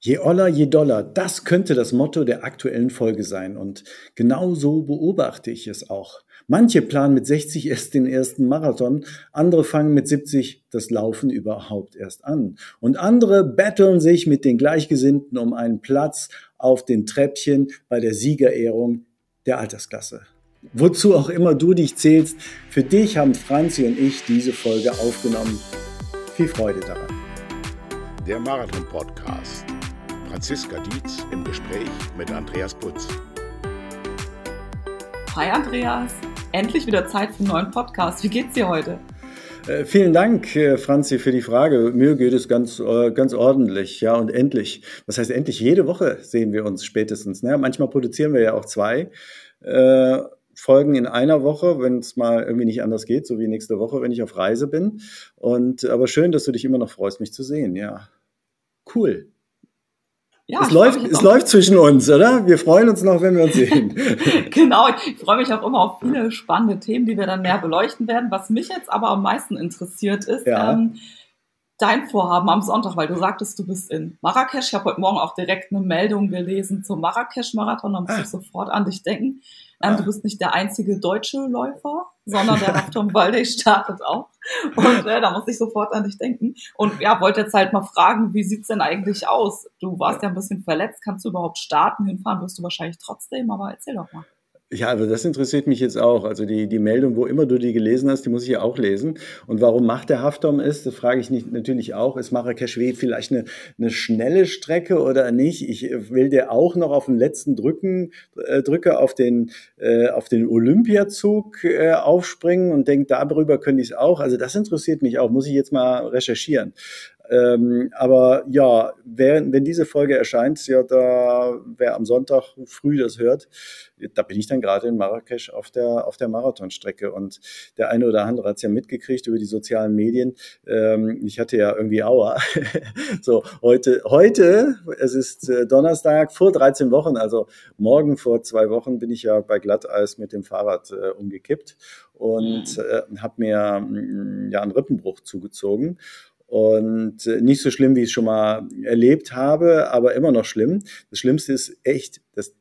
Je Oller, je Dollar, das könnte das Motto der aktuellen Folge sein und genau so beobachte ich es auch. Manche planen mit 60 erst den ersten Marathon, andere fangen mit 70 das Laufen überhaupt erst an und andere betteln sich mit den Gleichgesinnten um einen Platz auf den Treppchen bei der Siegerehrung der Altersklasse. Wozu auch immer du dich zählst, für dich haben Franzi und ich diese Folge aufgenommen. Viel Freude daran. Der Marathon Podcast. Franziska Dietz im Gespräch mit Andreas Putz. Hi Andreas, endlich wieder Zeit für einen neuen Podcast. Wie geht's dir heute? Vielen Dank, Franzi, für die Frage. Mir geht es ganz ordentlich, ja, und endlich. Was heißt endlich? Jede Woche sehen wir uns spätestens. Ne? Manchmal produzieren wir ja auch zwei Folgen in einer Woche, wenn es mal irgendwie nicht anders geht, so wie nächste Woche, wenn ich auf Reise bin. Aber schön, dass du dich immer noch freust, mich zu sehen, ja. Cool. Ja, es läuft zwischen uns, oder? Wir freuen uns noch, wenn wir uns sehen. Genau, ich freue mich auch immer auf viele spannende Themen, die wir dann mehr beleuchten werden. Was mich jetzt aber am meisten interessiert ist, dein Vorhaben am Sonntag, weil du sagtest, du bist in Marrakesch. Ich habe heute Morgen auch direkt eine Meldung gelesen zum Marrakesch-Marathon, da muss ich sofort an dich denken. Du bist nicht der einzige deutsche Läufer, sondern der Ralf Thom Waldich startet auch. Und da muss ich sofort an dich denken. Und ja, wollte jetzt halt mal fragen, wie sieht's denn eigentlich aus? Du warst ja ein bisschen verletzt, kannst du überhaupt starten? Hinfahren wirst du wahrscheinlich trotzdem, aber erzähl doch mal. Ja, also das interessiert mich jetzt auch. Also die Meldung, wo immer du die gelesen hast, die muss ich ja auch lesen. Und warum macht der Haftom ist, das frage ich nicht, natürlich auch. Ist Marrakesch vielleicht eine schnelle Strecke oder nicht? Ich will dir auch noch auf den letzten Drücker auf den Olympiazug aufspringen und denke, darüber könnte ich es auch. Also das interessiert mich auch, muss ich jetzt mal recherchieren. Aber ja, wenn diese Folge erscheint, ja, da wer am Sonntag früh das hört, da bin ich dann gerade in Marrakesch auf der Marathonstrecke und der eine oder andere hat es ja mitgekriegt über die sozialen Medien. Ich hatte ja irgendwie Aua. So, heute, es ist Donnerstag, vor 13 Wochen, also morgen vor 2 Wochen bin ich ja bei Glatteis mit dem Fahrrad umgekippt und habe mir einen Rippenbruch zugezogen. Und nicht so schlimm, wie ich es schon mal erlebt habe, aber immer noch schlimm. Das Schlimmste ist echt, das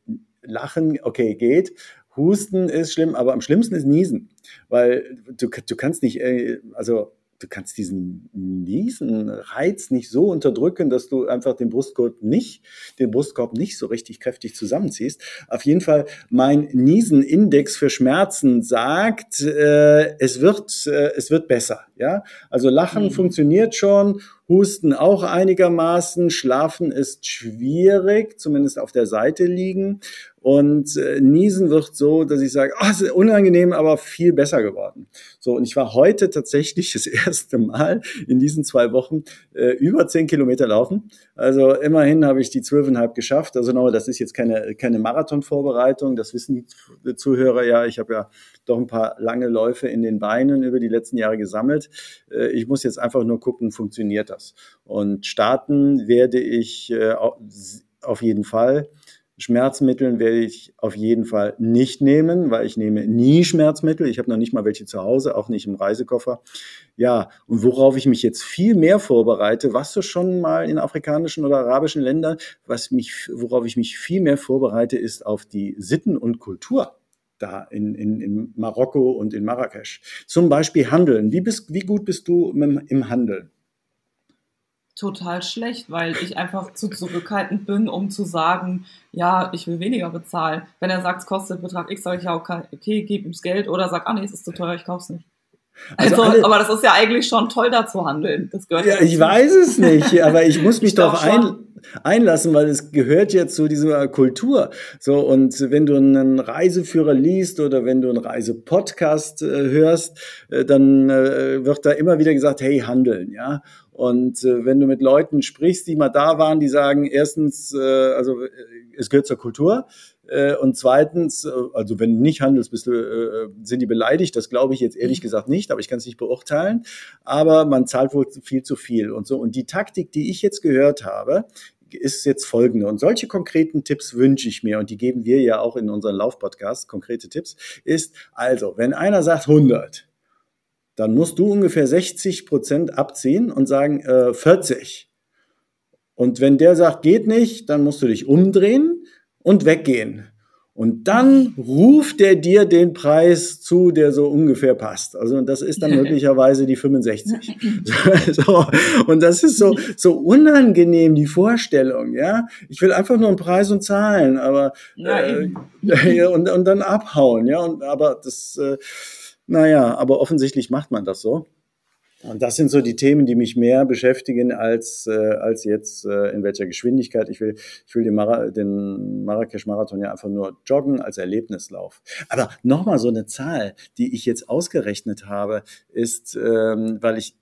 Lachen, okay, geht. Husten ist schlimm, aber am schlimmsten ist Niesen. Weil du kannst nicht, du kannst diesen Niesenreiz nicht so unterdrücken, dass du einfach den Brustkorb nicht so richtig kräftig zusammenziehst. Auf jeden Fall, mein Niesenindex für Schmerzen sagt, es wird besser. Ja, also Lachen funktioniert schon, Husten auch einigermaßen, Schlafen ist schwierig, zumindest auf der Seite liegen. Und Niesen wird so, dass ich sage, es ist unangenehm, aber viel besser geworden. So, und ich war heute tatsächlich das erste Mal in diesen 2 Wochen über 10 Kilometer laufen. Also immerhin habe ich die 12,5 geschafft. Also nochmal, das ist jetzt keine Marathonvorbereitung, das wissen die Zuhörer ja. Ich habe ja doch ein paar lange Läufe in den Beinen über die letzten Jahre gesammelt. Ich muss jetzt einfach nur gucken, funktioniert das? Und starten werde ich auf jeden Fall. Schmerzmittel werde ich auf jeden Fall nicht nehmen, weil ich nehme nie Schmerzmittel. Ich habe noch nicht mal welche zu Hause, auch nicht im Reisekoffer. Ja, und worauf ich mich jetzt viel mehr vorbereite, was du schon mal in afrikanischen oder arabischen Ländern, worauf ich mich viel mehr vorbereite, ist auf die Sitten und Kultur. Da in Marokko und in Marrakesch. Zum Beispiel Handeln. Wie gut bist du im Handeln? Total schlecht, weil ich einfach zu zurückhaltend bin, um zu sagen, ja, ich will weniger bezahlen. Wenn er sagt, es kostet Betrag X, sage ich ja, okay, gib ihm das Geld oder sag, nee, es ist zu teuer, ich kauf's nicht. Aber das ist ja eigentlich schon toll, da zu handeln. Das gehört ja, ich weiß es nicht, aber ich muss mich darauf einlassen, weil es gehört ja zu dieser Kultur. So, und wenn du einen Reiseführer liest oder wenn du einen Reisepodcast hörst, dann wird da immer wieder gesagt, hey, handeln, ja. Und wenn du mit Leuten sprichst, die mal da waren, die sagen, erstens, es gehört zur Kultur. Und zweitens, also wenn du nicht handelst, sind die beleidigt. Das glaube ich jetzt ehrlich gesagt nicht, aber ich kann es nicht beurteilen. Aber man zahlt wohl viel zu viel und so. Und die Taktik, die ich jetzt gehört habe, ist jetzt folgende. Und solche konkreten Tipps wünsche ich mir, und die geben wir ja auch in unseren Laufpodcasts, konkrete Tipps, ist also, wenn einer sagt 100, dann musst du ungefähr 60% abziehen und sagen 40. Und wenn der sagt, geht nicht, dann musst du dich umdrehen und weggehen. Und dann ruft der dir den Preis zu, der so ungefähr passt. Also das ist dann möglicherweise die 65. So, und das ist so unangenehm, die Vorstellung. Ja, ich will einfach nur einen Preis und zahlen, aber und dann abhauen. Ja, aber offensichtlich macht man das so. Und das sind so die Themen, die mich mehr beschäftigen als jetzt, in welcher Geschwindigkeit. Ich will den Marrakesch-Marathon ja einfach nur joggen als Erlebnislauf. Aber nochmal so eine Zahl, die ich jetzt ausgerechnet habe, ist, weil ich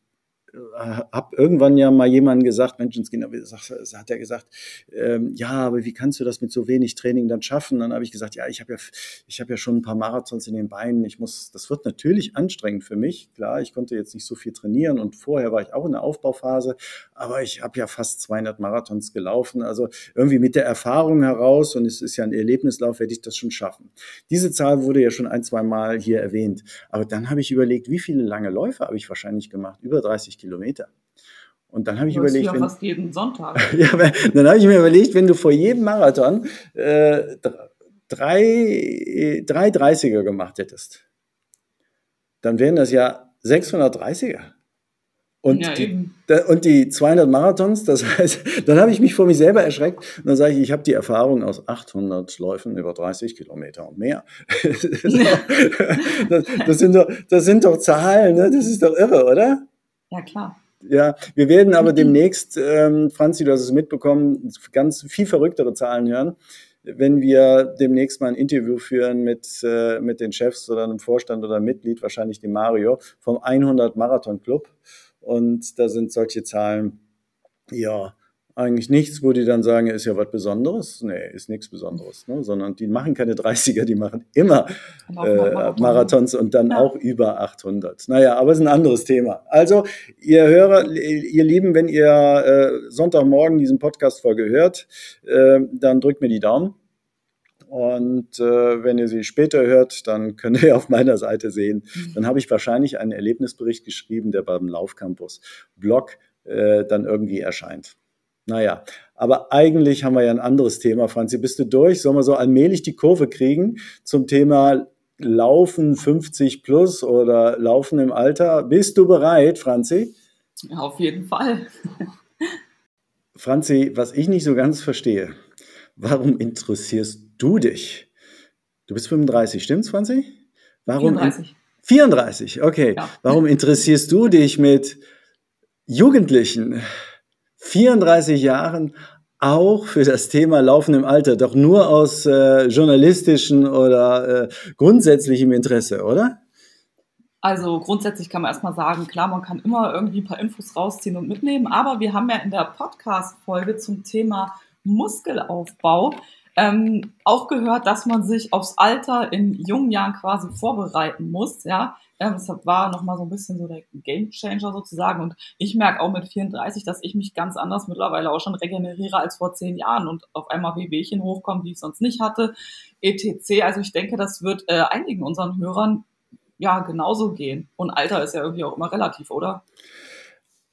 habe irgendwann ja mal jemandem gesagt, Menschenskinder, hat er gesagt, ja, aber wie kannst du das mit so wenig Training dann schaffen? Dann habe ich gesagt, ja, ich habe ja schon ein paar Marathons in den Beinen. Das wird natürlich anstrengend für mich. Klar, ich konnte jetzt nicht so viel trainieren und vorher war ich auch in der Aufbauphase, aber ich habe ja fast 200 Marathons gelaufen. Also irgendwie mit der Erfahrung heraus, und es ist ja ein Erlebnislauf, werde ich das schon schaffen. Diese Zahl wurde ja schon ein, zwei Mal hier erwähnt. Aber dann habe ich überlegt, wie viele lange Läufe habe ich wahrscheinlich gemacht? Über 30 Kilometer. Und dann habe ich überlegt, fast jeden Sonntag. Dann habe ich mir überlegt, wenn du vor jedem Marathon 3 30er gemacht hättest, dann wären das ja 630er. Und, ja, die 200 Marathons, das heißt, dann habe ich mich vor mich selber erschreckt und dann sage ich, ich habe die Erfahrung aus 800 Läufen über 30 Kilometer und mehr. Das sind doch Zahlen, ne? Das ist doch irre, oder? Ja, klar. Ja, wir werden aber demnächst, Franzi, du hast es mitbekommen, ganz viel verrücktere Zahlen hören, wenn wir demnächst mal ein Interview führen mit den Chefs oder einem Vorstand oder einem Mitglied, wahrscheinlich dem Mario, vom 100 Marathon Club. Und da sind solche Zahlen, ja, eigentlich nichts, wo die dann sagen, ist ja was Besonderes. Nee, ist nichts Besonderes, ne? Sondern die machen keine 30er, die machen immer Marathons und dann auch über 800. Naja, aber es ist ein anderes Thema. Also, ihr Hörer, ihr Lieben, wenn ihr Sonntagmorgen diesen Podcast-Folge hört, dann drückt mir die Daumen. Und wenn ihr sie später hört, dann könnt ihr auf meiner Seite sehen. Dann habe ich wahrscheinlich einen Erlebnisbericht geschrieben, der beim Laufcampus-Blog dann irgendwie erscheint. Naja, aber eigentlich haben wir ja ein anderes Thema, Franzi. Bist du durch? Sollen wir so allmählich die Kurve kriegen zum Thema Laufen 50 plus oder Laufen im Alter? Bist du bereit, Franzi? Ja, auf jeden Fall. Franzi, was ich nicht so ganz verstehe, warum interessierst du dich? Du bist 35, stimmt's, Franzi? 34, okay. Ja. Warum interessierst du dich mit Jugendlichen 34 Jahren auch für das Thema Laufen im Alter, doch nur aus journalistischem oder grundsätzlichem Interesse, oder? Also grundsätzlich kann man erstmal sagen, klar, man kann immer irgendwie ein paar Infos rausziehen und mitnehmen, aber wir haben ja in der Podcast-Folge zum Thema Muskelaufbau auch gehört, dass man sich aufs Alter in jungen Jahren quasi vorbereiten muss, ja. Das war nochmal so ein bisschen so der Gamechanger sozusagen, und ich merke auch mit 34, dass ich mich ganz anders mittlerweile auch schon regeneriere als vor 10 Jahren und auf einmal Wehwehchen hochkommen, die ich sonst nicht hatte, etc. Also ich denke, das wird einigen unseren Hörern ja genauso gehen, und Alter ist ja irgendwie auch immer relativ, oder?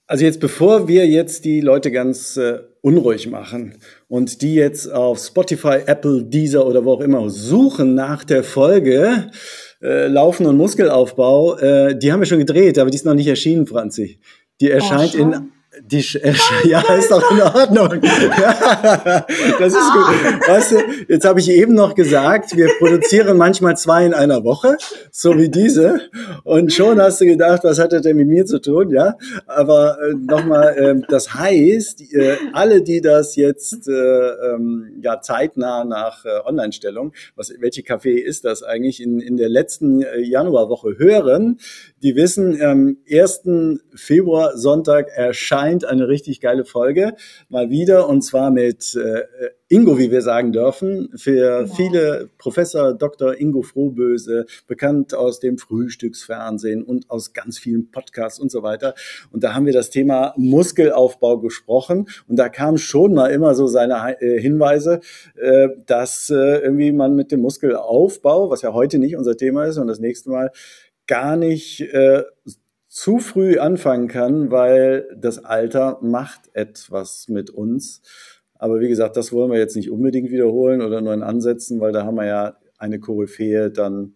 Also jetzt, bevor wir jetzt die Leute ganz unruhig machen und die jetzt auf Spotify, Apple, Deezer oder wo auch immer suchen nach der Folge Laufen und Muskelaufbau, die haben wir schon gedreht, aber die ist noch nicht erschienen, Franzi. Die erscheint ist doch in Ordnung. Das ist gut. Weißt du, jetzt habe ich eben noch gesagt, wir produzieren manchmal 2 in einer Woche, so wie diese. Und schon hast du gedacht, was hat das denn mit mir zu tun? Ja, aber nochmal, das heißt, alle, die das jetzt zeitnah nach Online-Stellung, welche Café ist das eigentlich, in der letzten Januarwoche hören, die wissen, am 1. Februar Sonntag erscheint eine richtig geile Folge mal wieder, und zwar mit Ingo, wie wir sagen dürfen, für viele Professor Dr. Ingo Frohböse, bekannt aus dem Frühstücksfernsehen und aus ganz vielen Podcasts und so weiter. Und da haben wir das Thema Muskelaufbau gesprochen, und da kamen schon mal immer so seine Hinweise, dass irgendwie man mit dem Muskelaufbau, was ja heute nicht unser Thema ist und das nächste Mal, gar nicht zu früh anfangen kann, weil das Alter macht etwas mit uns. Aber wie gesagt, das wollen wir jetzt nicht unbedingt wiederholen oder nur in Ansätzen, weil da haben wir ja eine Koryphäe dann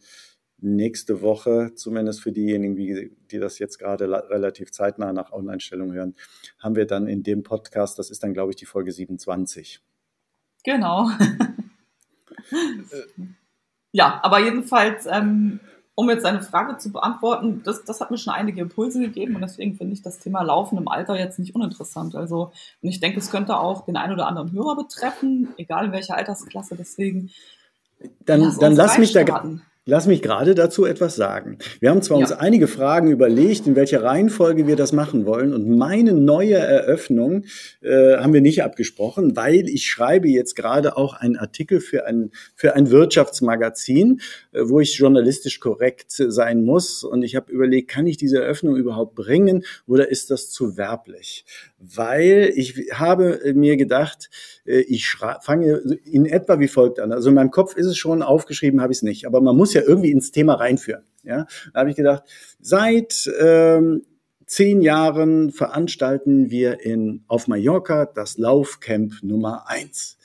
nächste Woche, zumindest für diejenigen, die das jetzt gerade relativ zeitnah nach Online-Stellung hören, haben wir dann in dem Podcast, das ist dann, glaube ich, die Folge 27. Genau. Ja, aber jedenfalls, um jetzt deine Frage zu beantworten, das hat mir schon einige Impulse gegeben und deswegen finde ich das Thema Laufen im Alter jetzt nicht uninteressant. Also, und ich denke, es könnte auch den einen oder anderen Hörer betreffen, egal in welcher Altersklasse, deswegen. Dann lass mich gerade dazu etwas sagen. Wir haben zwar uns einige Fragen überlegt, in welcher Reihenfolge wir das machen wollen, und meine neue Eröffnung haben wir nicht abgesprochen, weil ich schreibe jetzt gerade auch einen Artikel für ein Wirtschaftsmagazin, wo ich journalistisch korrekt sein muss, und ich habe überlegt, kann ich diese Eröffnung überhaupt bringen oder ist das zu werblich? Weil ich habe mir gedacht, ich fange in etwa wie folgt an. Also in meinem Kopf ist es schon, aufgeschrieben habe ich es nicht. Aber man muss ja irgendwie ins Thema reinführen. Ja? Da habe ich gedacht, seit 10 Jahren veranstalten wir auf Mallorca das Laufcamp Nummer 1.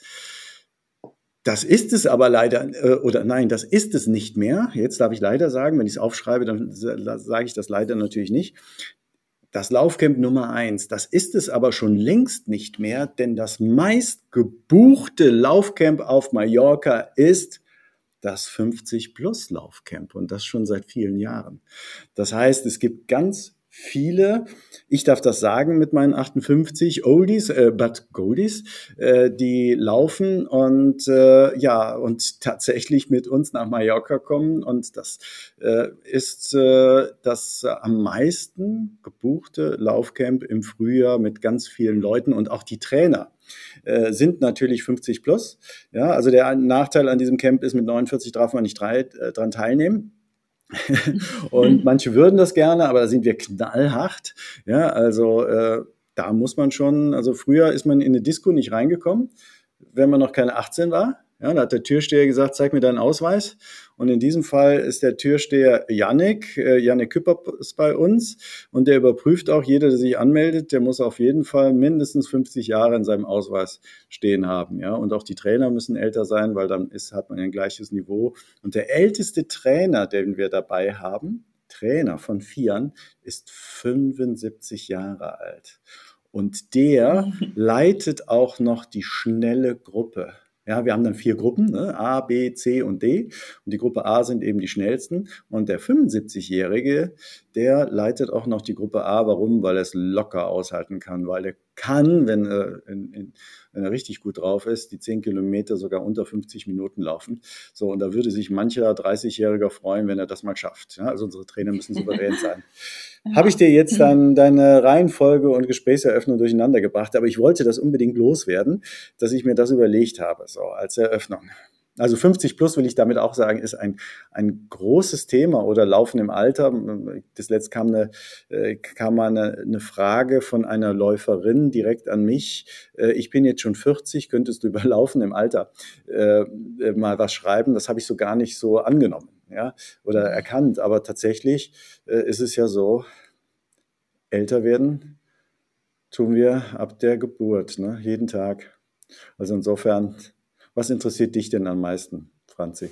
Das ist es aber leider, oder nein, das ist es nicht mehr. Jetzt darf ich leider sagen, wenn ich es aufschreibe, dann sage ich das leider natürlich nicht. Das Laufcamp Nummer 1, das ist es aber schon längst nicht mehr, denn das meist gebuchte Laufcamp auf Mallorca ist das 50-Plus-Laufcamp, und das schon seit vielen Jahren. Das heißt, es gibt ganz viele, ich darf das sagen mit meinen 58 Oldies, but Goldies, die laufen und und tatsächlich mit uns nach Mallorca kommen, und das ist das am meisten gebuchte Laufcamp im Frühjahr mit ganz vielen Leuten, und auch die Trainer sind natürlich 50 plus. Ja, also der Nachteil an diesem Camp ist, mit 49 darf man nicht dran teilnehmen. Und manche würden das gerne, aber da sind wir knallhart. Ja, also da muss man schon, also früher ist man in eine Disco nicht reingekommen, wenn man noch keine 18 war. Ja, da hat der Türsteher gesagt, zeig mir deinen Ausweis. Und in diesem Fall ist der Türsteher Janik Küpper ist bei uns. Und der überprüft auch, jeder, der sich anmeldet, der muss auf jeden Fall mindestens 50 Jahre in seinem Ausweis stehen haben. Ja, und auch die Trainer müssen älter sein, weil dann hat man ein gleiches Niveau. Und der älteste Trainer, den wir dabei haben, Trainer von Vieren, ist 75 Jahre alt. Und der leitet auch noch die schnelle Gruppe. Ja, wir haben dann 4 Gruppen, ne? A, B, C und D. Und die Gruppe A sind eben die schnellsten. Und der 75-Jährige, der leitet auch noch die Gruppe A. Warum? Weil er es locker aushalten kann. Weil er kann, wenn er richtig gut drauf ist, die 10 Kilometer sogar unter 50 Minuten laufen. So, und da würde sich mancher 30-Jähriger freuen, wenn er das mal schafft. Ja, also unsere Trainer müssen souverän sein. Habe ich dir jetzt dann deine Reihenfolge und Gesprächseröffnung durcheinander gebracht, aber ich wollte das unbedingt loswerden, dass ich mir das überlegt habe, so als Eröffnung. Also 50 plus, will ich damit auch sagen, ist ein großes Thema, oder Laufen im Alter. Das letzte kam eine Frage von einer Läuferin direkt an mich. Ich bin jetzt schon 40, könntest du über Laufen im Alter mal was schreiben? Das habe ich so gar nicht so angenommen, ja, oder erkannt. Aber tatsächlich ist es ja so, älter werden tun wir ab der Geburt, ne? Jeden Tag. Also insofern... Was interessiert dich denn am meisten, Franzi?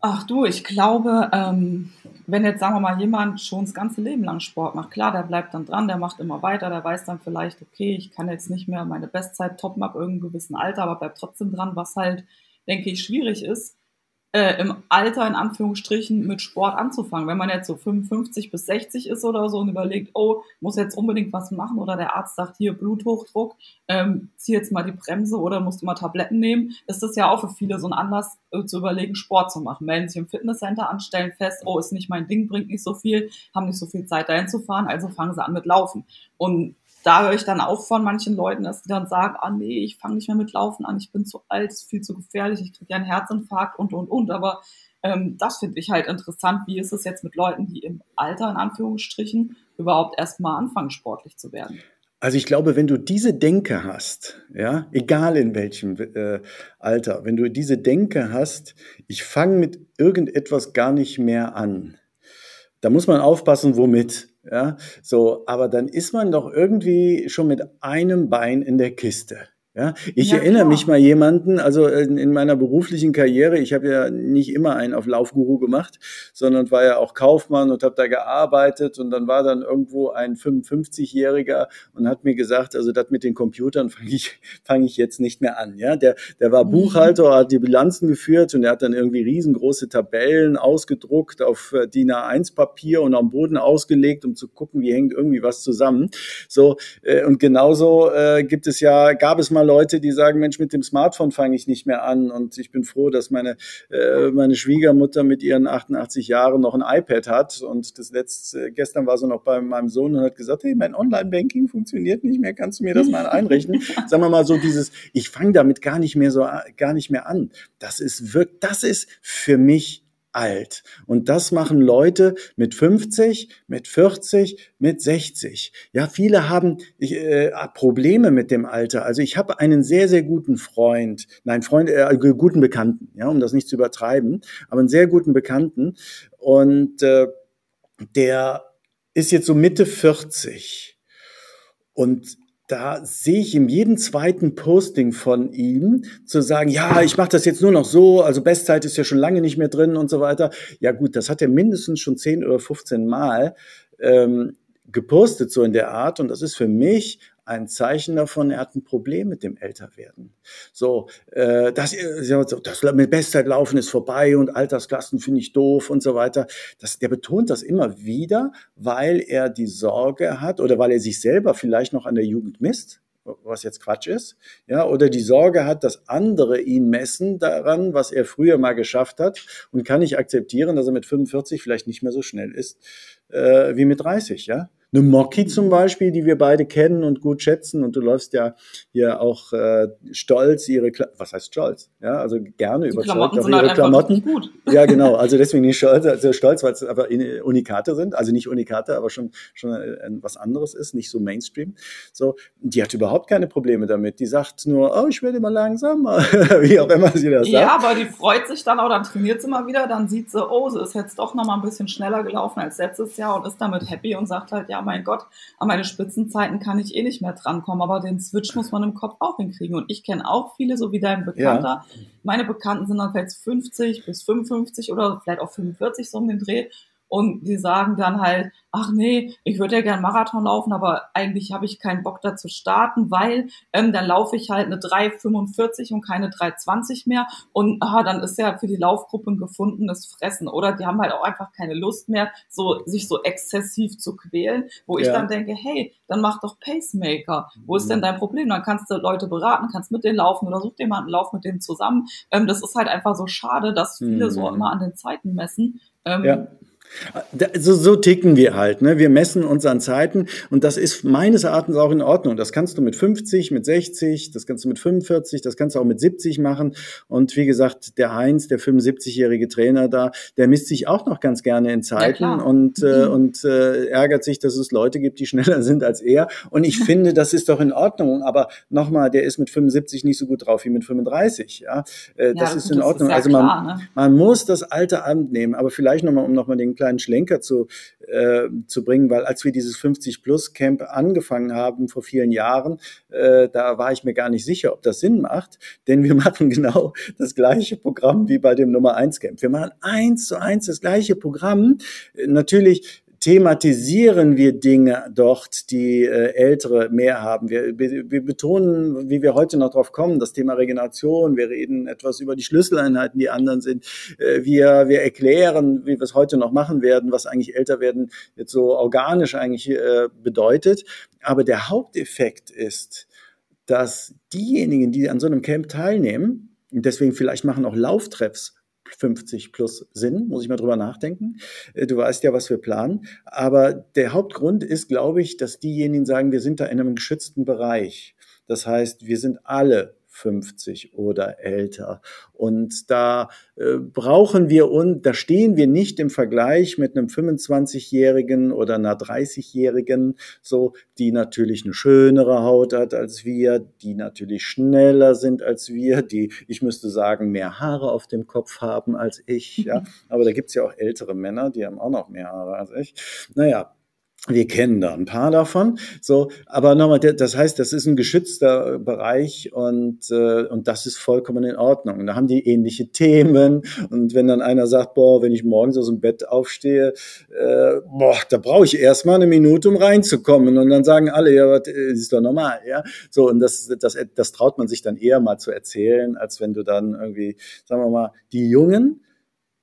Ach du, ich glaube, wenn jetzt, sagen wir mal, jemand schon das ganze Leben lang Sport macht, klar, der bleibt dann dran, der macht immer weiter, der weiß dann vielleicht, okay, ich kann jetzt nicht mehr meine Bestzeit toppen ab irgendeinem gewissen Alter, aber bleibt trotzdem dran, was halt, denke ich, schwierig ist, im Alter, in Anführungsstrichen, mit Sport anzufangen. Wenn man jetzt so 55 bis 60 ist oder so und überlegt, oh, muss jetzt unbedingt was machen, oder der Arzt sagt, hier, Bluthochdruck, zieh jetzt mal die Bremse oder musst du mal Tabletten nehmen, ist das ja auch für viele so ein Anlass, zu überlegen, Sport zu machen. Melden sich im Fitnesscenter an, stellen fest, oh, ist nicht mein Ding, bringt nicht so viel, haben nicht so viel Zeit dahin zu fahren, also fangen sie an mit Laufen. Und da höre ich dann auch von manchen Leuten, dass die dann sagen, ah nee, ich fange nicht mehr mit Laufen an, ich bin zu alt, ist viel zu gefährlich, ich kriege ja einen Herzinfarkt und. Aber das finde ich halt interessant, wie ist es jetzt mit Leuten, die im Alter, in Anführungsstrichen, überhaupt erstmal anfangen, sportlich zu werden? Also ich glaube, wenn du diese Denke hast, ja, egal in welchem Alter, wenn du diese Denke hast, ich fange mit irgendetwas gar nicht mehr an, Da muss man aufpassen, womit. Ja, so, aber dann ist man doch irgendwie schon mit einem Bein in der Kiste. Ja, ich erinnere mich mal jemanden, also in meiner beruflichen Karriere, ich habe ja nicht immer einen auf Laufguru gemacht, sondern war ja auch Kaufmann und habe da gearbeitet, und dann war dann irgendwo ein 55-Jähriger und hat mir gesagt, also das mit den Computern fange ich jetzt nicht mehr an. Ja, der war Buchhalter, hat die Bilanzen geführt, und der hat dann irgendwie riesengroße Tabellen ausgedruckt auf DIN A1-Papier und am Boden ausgelegt, um zu gucken, wie hängt irgendwie was zusammen. So, und genauso gab es mal Leute, die sagen, Mensch, mit dem Smartphone fange ich nicht mehr an, und ich bin froh, dass meine Schwiegermutter mit ihren 88 Jahren noch ein iPad hat, und gestern war sie noch bei meinem Sohn und hat gesagt, hey, mein Online-Banking funktioniert nicht mehr, kannst du mir das mal einrichten? Sagen wir mal so, dieses, ich fange damit gar nicht mehr an. Das ist für mich alt. Und das machen Leute mit 50, mit 40, mit 60. Ja, viele haben Probleme mit dem Alter. Also ich habe einen sehr, sehr guten guten Bekannten, ja, um das nicht zu übertreiben, aber einen sehr guten Bekannten. Und der ist jetzt so Mitte 40. Und da sehe ich in jedem zweiten Posting von ihm zu sagen, ja, ich mache das jetzt nur noch so, also Bestzeit ist ja schon lange nicht mehr drin und so weiter. Ja gut, das hat er mindestens schon 10 oder 15 Mal gepostet, so in der Art, und das ist für mich ein Zeichen davon, er hat ein Problem mit dem Älterwerden. So, das mit Bestzeitlaufen ist vorbei und Altersklassen finde ich doof und so weiter. Der betont das immer wieder, weil er die Sorge hat oder weil er sich selber vielleicht noch an der Jugend misst, was jetzt Quatsch ist, ja, oder die Sorge hat, dass andere ihn messen daran, was er früher mal geschafft hat, und kann nicht akzeptieren, dass er mit 45 vielleicht nicht mehr so schnell ist wie mit 30, ja. Eine Mocky zum Beispiel, die wir beide kennen und gut schätzen, und du läufst ja hier auch stolz was heißt stolz? Ja, also gerne überzeugt auf ihre Klamotten. Gut. Ja, genau, also deswegen nicht stolz, also stolz, weil es aber Unikate sind, also nicht Unikate, aber schon was anderes ist, nicht so Mainstream. So, die hat überhaupt keine Probleme damit. Die sagt nur, oh, ich werde immer langsamer, wie auch immer sie das sagt. Ja, aber die freut sich dann auch, dann trainiert sie mal wieder, dann sieht sie, oh, sie ist jetzt doch nochmal ein bisschen schneller gelaufen als letztes Jahr und ist damit happy und sagt halt, ja, mein Gott, an meine Spitzenzeiten kann ich eh nicht mehr drankommen, aber den Switch muss man im Kopf auch hinkriegen. Und ich kenne auch viele, so wie dein Bekannter. Ja. Meine Bekannten sind dann vielleicht 50 bis 55 oder vielleicht auch 45 so um den Dreh. Und die sagen dann halt, ach nee, ich würde ja gerne Marathon laufen, aber eigentlich habe ich keinen Bock da zu starten, weil dann laufe ich halt eine 3,45 und keine 3,20 mehr, und dann ist ja für die Laufgruppe ein gefundenes Fressen, oder die haben halt auch einfach keine Lust mehr, so sich so exzessiv zu quälen, wo ich dann denke, hey, dann mach doch Pacemaker, wo ist denn dein Problem? Dann kannst du Leute beraten, kannst mit denen laufen oder such dir jemanden, lauf mit denen zusammen. Das ist halt einfach so schade, dass viele so immer an den Zeiten messen. So ticken wir halt, ne? Wir messen uns an Zeiten, und das ist meines Erachtens auch in Ordnung. Das kannst du mit 50, mit 60, das kannst du mit 45, das kannst du auch mit 70 machen. Und wie gesagt, der Heinz, der 75-jährige Trainer da, der misst sich auch noch ganz gerne in Zeiten und ärgert sich, dass es Leute gibt, die schneller sind als er. Und ich finde, das ist doch in Ordnung. Aber nochmal, der ist mit 75 nicht so gut drauf wie mit 35. Ja? Das ist in Ordnung. Ist ja also klar, man muss das alte Amt nehmen. Aber vielleicht nochmal, um nochmal den kleinen Schlenker zu bringen, weil als wir dieses 50-Plus-Camp angefangen haben vor vielen Jahren, da war ich mir gar nicht sicher, ob das Sinn macht, denn wir machen genau das gleiche Programm wie bei dem Nummer 1-Camp. Wir machen 1:1 das gleiche Programm. Natürlich thematisieren wir Dinge dort, die Ältere mehr haben. Wir betonen, wie wir heute noch drauf kommen, das Thema Regeneration. Wir reden etwas über die Schlüsseleinheiten, die anderen sind. Wir erklären, wie wir es heute noch machen werden, was eigentlich Älterwerden jetzt so organisch eigentlich bedeutet. Aber der Haupteffekt ist, dass diejenigen, die an so einem Camp teilnehmen, und deswegen vielleicht machen auch Lauftreffs 50 plus Sinn, muss ich mal drüber nachdenken. Du weißt ja, was wir planen. Aber der Hauptgrund ist, glaube ich, dass diejenigen sagen, wir sind da in einem geschützten Bereich. Das heißt, wir sind alle 50 oder älter. Und da brauchen wir und da stehen wir nicht im Vergleich mit einem 25-Jährigen oder einer 30-Jährigen, so, die natürlich eine schönere Haut hat als wir, die natürlich schneller sind als wir, die, ich müsste sagen, mehr Haare auf dem Kopf haben als ich. Ja? Aber da gibt's ja auch ältere Männer, die haben auch noch mehr Haare als ich. Naja. Wir kennen da ein paar davon, so, aber nochmal, das heißt, das ist ein geschützter Bereich und das ist vollkommen in Ordnung. Und da haben die ähnliche Themen und wenn dann einer sagt, boah, wenn ich morgens aus dem Bett aufstehe, da brauche ich erstmal eine Minute, um reinzukommen und dann sagen alle, ja, das ist doch normal, ja, so, und das traut man sich dann eher mal zu erzählen, als wenn du dann irgendwie, sagen wir mal, die Jungen,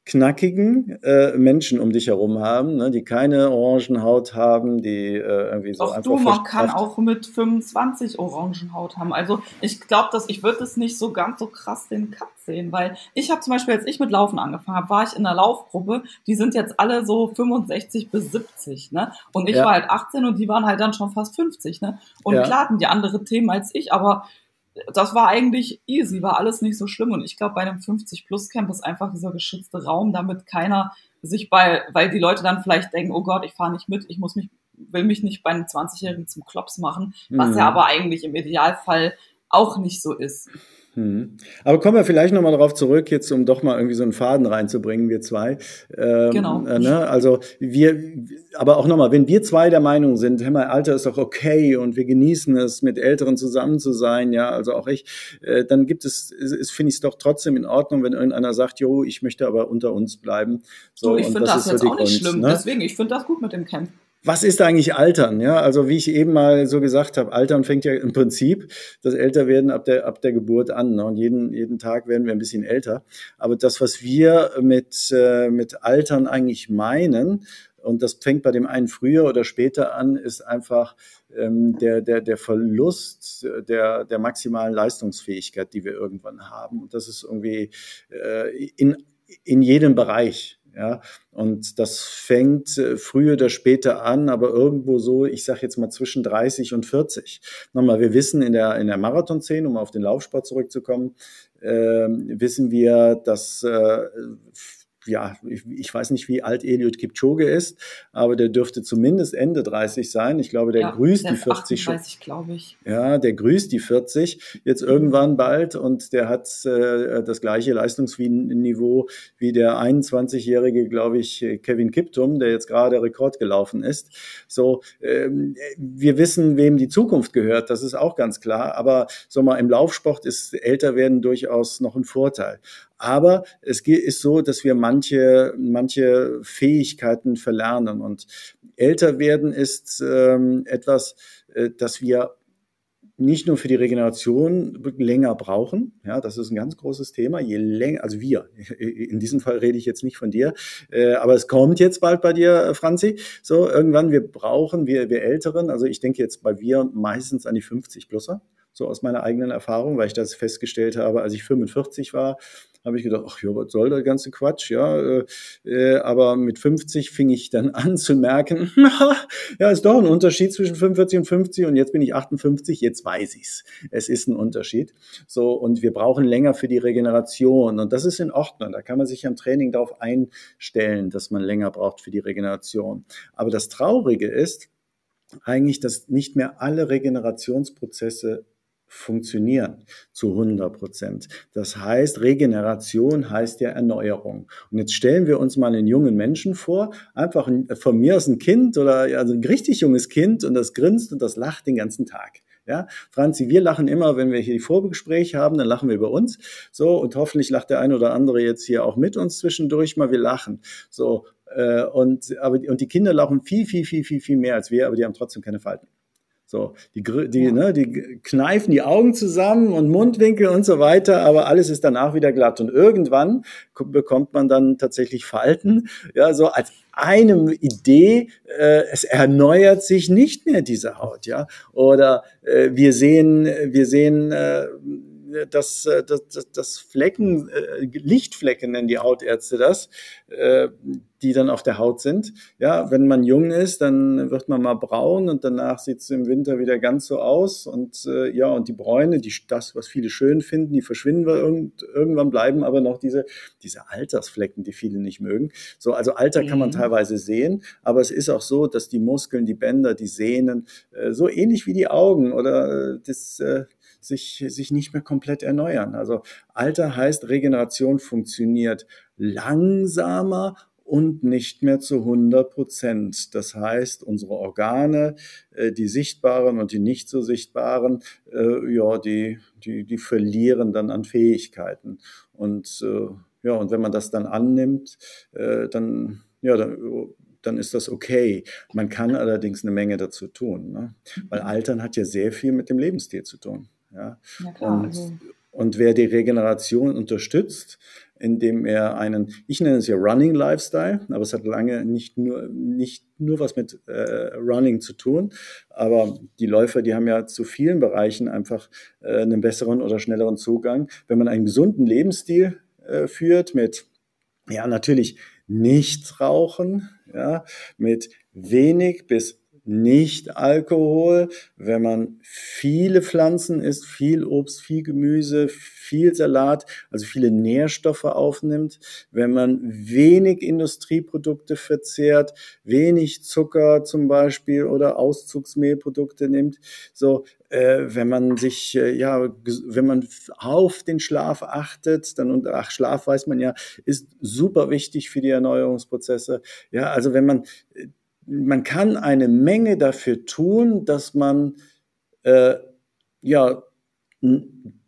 knackigen Menschen um dich herum haben, ne, die keine Orangenhaut haben, die irgendwie so auch einfach... Doch, man kann auch mit 25 Orangenhaut haben. Also ich glaube, dass ich würde das nicht so ganz so krass den Cut sehen, weil ich habe zum Beispiel, als ich mit Laufen angefangen habe, war ich in einer Laufgruppe, die sind jetzt alle so 65 bis 70, ne? Und ich war halt 18 und die waren halt dann schon fast 50, ne? Und klar hatten die andere Themen als ich, aber das war eigentlich easy, war alles nicht so schlimm. Und ich glaube, bei einem 50-Plus-Camp ist einfach dieser geschützte Raum, damit keiner sich weil die Leute dann vielleicht denken, oh Gott, ich fahre nicht mit, will mich nicht bei einem 20-Jährigen zum Klops machen, was ja aber eigentlich im Idealfall auch nicht so ist. Aber kommen wir vielleicht nochmal darauf zurück, jetzt um doch mal irgendwie so einen Faden reinzubringen, wir zwei. Genau. Also aber auch nochmal, wenn wir zwei der Meinung sind, hey, mein Alter ist doch okay und wir genießen es, mit Älteren zusammen zu sein, ja, also auch ich, dann finde ich es doch trotzdem in Ordnung, wenn irgendeiner sagt, jo, ich möchte aber unter uns bleiben. So, ich finde das jetzt auch nicht schlimm, ne? Deswegen, ich finde das gut mit dem Camp. Was ist eigentlich Altern? Ja, also wie ich eben mal so gesagt habe, Altern fängt ja im Prinzip das Älterwerden ab der Geburt an. Ne? Und jeden Tag werden wir ein bisschen älter. Aber das, was wir mit Altern eigentlich meinen, und das fängt bei dem einen früher oder später an, ist einfach der Verlust der maximalen Leistungsfähigkeit, die wir irgendwann haben. Und das ist irgendwie in jedem Bereich. Ja, und das fängt früher oder später an, aber irgendwo so, ich sag jetzt mal zwischen 30 und 40. Nochmal, wir wissen in der Marathon-Szene, um auf den Laufsport zurückzukommen, wissen wir, dass ich weiß nicht, wie alt Eliud Kipchoge ist, aber der dürfte zumindest Ende 30 sein. Ich glaube, der grüßt die 40 schon. 38, glaube ich. Ja, der grüßt die 40 jetzt irgendwann bald und der hat das gleiche Leistungsniveau wie der 21-jährige, glaube ich, Kevin Kiptum, der jetzt gerade Rekord gelaufen ist. So, wir wissen, wem die Zukunft gehört, das ist auch ganz klar, aber so mal im Laufsport ist Älterwerden durchaus noch ein Vorteil. Aber es ist so, dass wir manche Fähigkeiten verlernen. Und älter werden ist etwas, das wir nicht nur für die Regeneration länger brauchen. Ja, das ist ein ganz großes Thema. Je länger, also wir, in diesem Fall rede ich jetzt nicht von dir, aber es kommt jetzt bald bei dir, Franzi. So, irgendwann, wir Älteren, also ich denke jetzt bei wir meistens an die 50-Plusser. So aus meiner eigenen Erfahrung, weil ich das festgestellt habe, als ich 45 war, habe ich gedacht, ach ja, was soll der ganze Quatsch, ja. Aber mit 50 fing ich dann an zu merken, ja, ist doch ein Unterschied zwischen 45 und 50 und jetzt bin ich 58, jetzt weiß ich's. Es ist ein Unterschied. So, und wir brauchen länger für die Regeneration und das ist in Ordnung. Da kann man sich am Training darauf einstellen, dass man länger braucht für die Regeneration. Aber das Traurige ist eigentlich, dass nicht mehr alle Regenerationsprozesse funktionieren zu 100%. Das heißt, Regeneration heißt ja Erneuerung. Und jetzt stellen wir uns mal einen jungen Menschen vor, einfach von mir aus ein Kind also ein richtig junges Kind und das grinst und das lacht den ganzen Tag. Ja, Franzi, wir lachen immer, wenn wir hier die Vorgespräche haben, dann lachen wir über uns. So, und hoffentlich lacht der eine oder andere jetzt hier auch mit uns zwischendurch mal, wir lachen. So, und die Kinder lachen viel, viel, viel, viel, viel mehr als wir, aber die haben trotzdem keine Falten. So, die kneifen die Augen zusammen und Mundwinkel und so weiter, aber alles ist danach wieder glatt. Und irgendwann bekommt man dann tatsächlich Falten, ja, so als eine Idee, es erneuert sich nicht mehr diese Haut, ja. Oder wir sehen dass Flecken, Lichtflecken nennen die Hautärzte das, die dann auf der Haut sind. Ja, wenn man jung ist, dann wird man mal braun und danach sieht es im Winter wieder ganz so aus. Und ja, und die Bräune, das, was viele schön finden, die verschwinden irgendwann, bleiben aber noch diese Altersflecken, die viele nicht mögen. So, also Alter kann man teilweise sehen, aber es ist auch so, dass die Muskeln, die Bänder, die Sehnen, so ähnlich wie die Augen oder das sich nicht mehr komplett erneuern. Also Alter heißt, Regeneration funktioniert langsamer und nicht mehr zu 100%. Das heißt, unsere Organe, die sichtbaren und die nicht so sichtbaren, ja, die verlieren dann an Fähigkeiten. Und ja, und wenn man das dann annimmt, dann ist das okay. Man kann allerdings eine Menge dazu tun, ne? Weil Altern hat ja sehr viel mit dem Lebensstil zu tun. Ja? Ja, klar, und wer die Regeneration unterstützt, indem er ich nenne es ja Running Lifestyle, aber es hat lange nicht nur was mit Running zu tun, aber die Läufer, die haben ja zu vielen Bereichen einfach einen besseren oder schnelleren Zugang. Wenn man einen gesunden Lebensstil führt mit, ja, natürlich nicht rauchen, ja, mit wenig bis nicht Alkohol, wenn man viele Pflanzen isst, viel Obst, viel Gemüse, viel Salat, also viele Nährstoffe aufnimmt, wenn man wenig Industrieprodukte verzehrt, wenig Zucker zum Beispiel oder Auszugsmehlprodukte nimmt, so, wenn man sich, wenn man auf den Schlaf achtet, dann, und Schlaf weiß man ja, ist super wichtig für die Erneuerungsprozesse, ja, also wenn man kann eine Menge dafür tun, dass man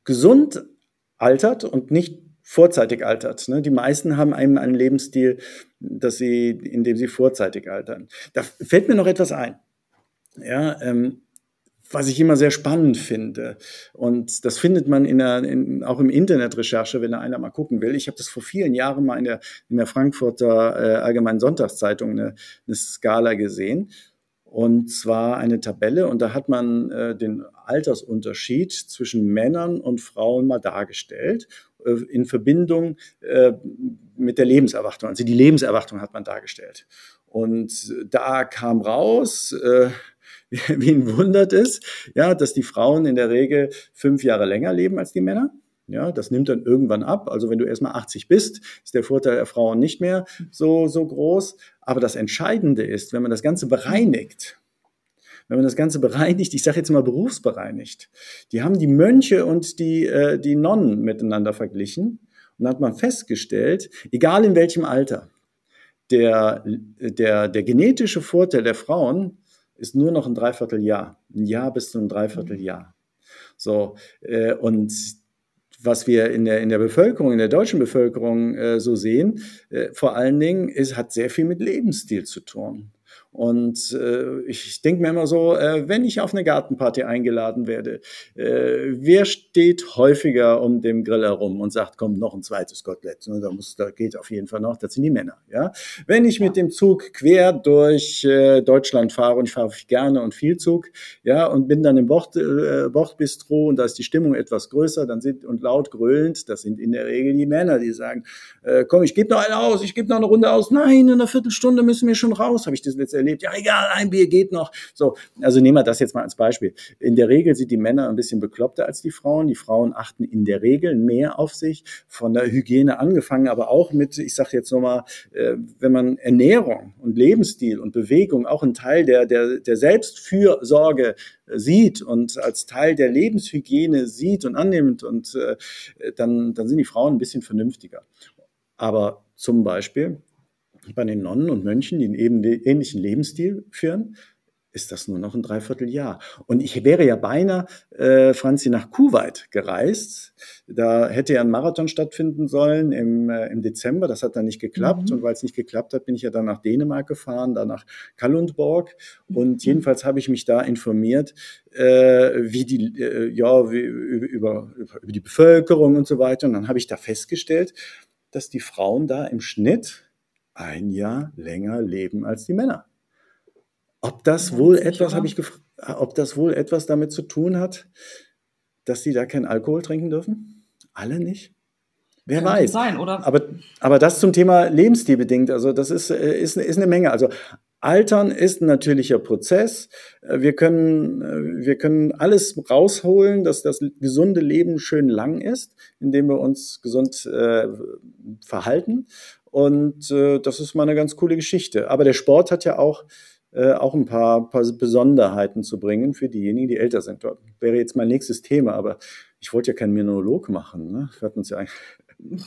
gesund altert und nicht vorzeitig altert, ne? Die meisten haben einen Lebensstil, in dem sie vorzeitig altern. Da fällt mir noch etwas ein, ja, was ich immer sehr spannend finde. Und das findet man auch im Internetrecherche, wenn da einer mal gucken will. Ich habe das vor vielen Jahren mal in der Frankfurter Allgemeinen Sonntagszeitung eine Skala gesehen. Und zwar eine Tabelle. Und da hat man den Altersunterschied zwischen Männern und Frauen mal dargestellt, in Verbindung mit der Lebenserwartung. Also die Lebenserwartung hat man dargestellt. Und da kam raus... Wen wundert es, ja, dass die Frauen in der Regel 5 Jahre länger leben als die Männer? Ja, das nimmt dann irgendwann ab. Also wenn du erstmal 80 bist, ist der Vorteil der Frauen nicht mehr so groß. Aber das Entscheidende ist, wenn man das Ganze bereinigt, ich sage jetzt mal berufsbereinigt, die haben die Mönche und die Nonnen miteinander verglichen und hat man festgestellt, egal in welchem Alter, der genetische Vorteil der Frauen ist nur noch ein Jahr bis zu einem Dreivierteljahr. So, und was wir in der Bevölkerung, in der deutschen Bevölkerung so sehen, vor allen Dingen, hat sehr viel mit Lebensstil zu tun. Und ich denke mir immer so, wenn ich auf eine Gartenparty eingeladen werde, wer steht häufiger um den Grill herum und sagt, komm, noch ein zweites Kotelett? Ne, da geht auf jeden Fall noch, das sind die Männer. Ja? Wenn ich mit dem Zug quer durch Deutschland fahre, und ich fahre gerne und viel Zug, ja, und bin dann im Bordbistro und da ist die Stimmung etwas größer und laut grölend, das sind in der Regel die Männer, die sagen, komm, ich gebe noch eine aus, ich gebe noch eine Runde aus. Nein, in einer Viertelstunde müssen wir schon raus, habe ich das letzte erlebt, ja egal, ein Bier geht noch. So, also nehmen wir das jetzt mal als Beispiel. In der Regel sind die Männer ein bisschen bekloppter als die Frauen. Die Frauen achten in der Regel mehr auf sich, von der Hygiene angefangen, aber auch mit, ich sage jetzt nochmal, wenn man Ernährung und Lebensstil und Bewegung auch ein Teil der Selbstfürsorge sieht und als Teil der Lebenshygiene sieht und annimmt, und dann sind die Frauen ein bisschen vernünftiger. Aber zum Beispiel bei den Nonnen und Mönchen, die einen ähnlichen Lebensstil führen, ist das nur noch ein Dreivierteljahr. Und ich wäre ja beinahe, Franzi, nach Kuwait gereist. Da hätte ja ein Marathon stattfinden sollen im Dezember. Das hat dann nicht geklappt. Und weil es nicht geklappt hat, bin ich ja dann nach Dänemark gefahren, dann nach Kalundborg. Und jedenfalls habe ich mich da informiert, über die Bevölkerung und so weiter. Und dann habe ich da festgestellt, dass die Frauen da im Schnitt 1 Jahr länger leben als die Männer. Ob das wohl etwas damit zu tun hat, dass sie da keinen Alkohol trinken dürfen? Alle nicht? Wer weiß. Sein, oder? Aber das zum Thema Lebensstil bedingt, also das ist eine Menge. Also Altern ist ein natürlicher Prozess. Wir können alles rausholen, dass das gesunde Leben schön lang ist, indem wir uns gesund verhalten. Und das ist mal eine ganz coole Geschichte. Aber der Sport hat ja auch ein paar Besonderheiten zu bringen für diejenigen, die älter sind. Das wäre jetzt mein nächstes Thema, aber ich wollte ja keinen Monolog machen. Ne? Wir hatten uns ja eigentlich...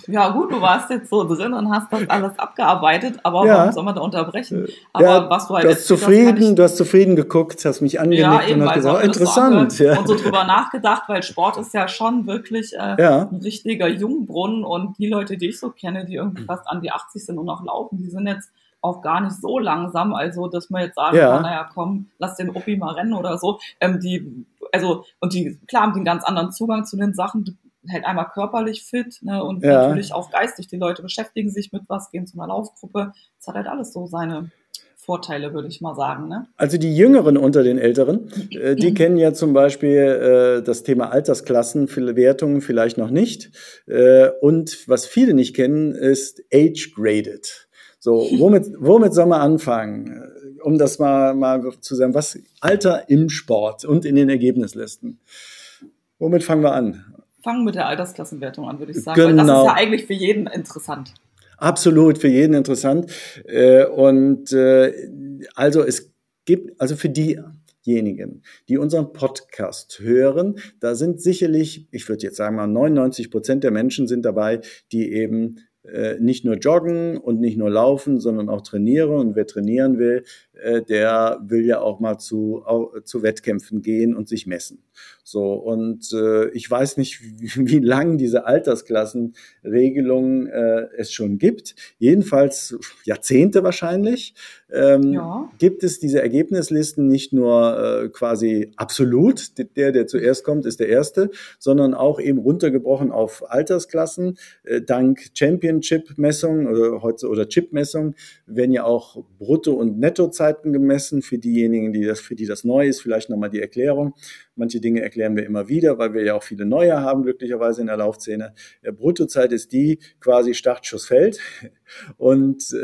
Ja gut, du warst jetzt so drin und hast das alles abgearbeitet, aber warum soll man da unterbrechen? Aber ja, was du halt hast zufrieden geguckt, hast mich angenickt und hast gesagt, interessant. Ja. Und so drüber nachgedacht, weil Sport ist ja schon wirklich ein richtiger Jungbrunnen, und die Leute, die ich so kenne, die irgendwie fast an die 80 sind und noch laufen, die sind jetzt auch gar nicht so langsam, also dass man jetzt sagt, komm, lass den Oppi mal rennen oder so. Die haben den ganz anderen Zugang zu den Sachen, halt einmal körperlich fit, ne, und natürlich auch geistig. Die Leute beschäftigen sich mit was, gehen zu einer Laufgruppe. Das hat halt alles so seine Vorteile, würde ich mal sagen. Ne? Also die Jüngeren unter den Älteren, die kennen ja zum Beispiel das Thema Altersklassen, Wertungen vielleicht noch nicht. Und was viele nicht kennen, ist Age-Graded. So, womit soll man anfangen? Um das mal zu sagen, was Alter im Sport und in den Ergebnislisten. Womit fangen wir an? Fangen mit der Altersklassenwertung an, würde ich sagen. Genau. Weil das ist ja eigentlich für jeden interessant. Absolut, für jeden interessant. Und also es gibt, also für diejenigen, die unseren Podcast hören, da sind sicherlich, ich würde jetzt sagen mal 99% der Menschen sind dabei, die eben nicht nur joggen und nicht nur laufen, sondern auch trainieren. Und wer trainieren will, der will ja auch mal zu Wettkämpfen gehen und sich messen. So, und ich weiß nicht, wie lange diese Altersklassenregelung es schon gibt. Jedenfalls Jahrzehnte wahrscheinlich. Gibt es diese Ergebnislisten nicht nur quasi absolut, der zuerst kommt, ist der Erste, sondern auch eben runtergebrochen auf Altersklassen. Dank Championship-Messung oder Chip-Messung werden ja auch Brutto- und Nettozeiten gemessen. Für diejenigen, für die das neu ist, vielleicht nochmal die Erklärung. Manche Dinge erklären wir immer wieder, weil wir ja auch viele neue haben, glücklicherweise in der Laufszene. Bruttozeit ist die quasi Startschussfeld und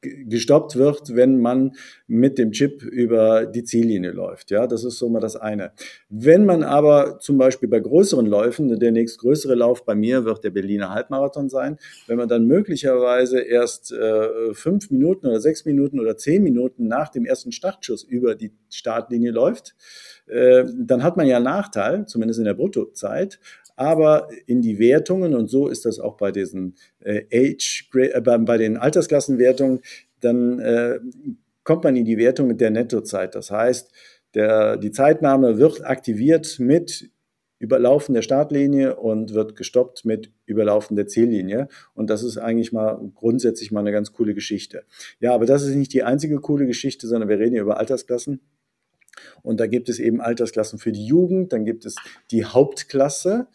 gestoppt wird, wenn man mit dem Chip über die Ziellinie läuft. Ja, das ist so mal das eine. Wenn man aber zum Beispiel bei größeren Läufen, der nächstgrößere Lauf bei mir wird der Berliner Halbmarathon sein, wenn man dann möglicherweise erst 5 Minuten oder 6 Minuten oder 10 Minuten nach dem ersten Startschuss über die Startlinie läuft, dann hat man ja einen Nachteil, zumindest in der Bruttozeit, aber in die Wertungen, und so ist das auch bei diesen bei den Altersklassenwertungen, dann kommt man in die Wertung mit der Nettozeit. Das heißt, die Zeitnahme wird aktiviert mit Überlaufen der Startlinie und wird gestoppt mit Überlaufen der Ziellinie. Und das ist eigentlich mal grundsätzlich mal eine ganz coole Geschichte. Ja, aber das ist nicht die einzige coole Geschichte, sondern wir reden hier über Altersklassen. Und da gibt es eben Altersklassen für die Jugend, dann gibt es die Hauptklasse.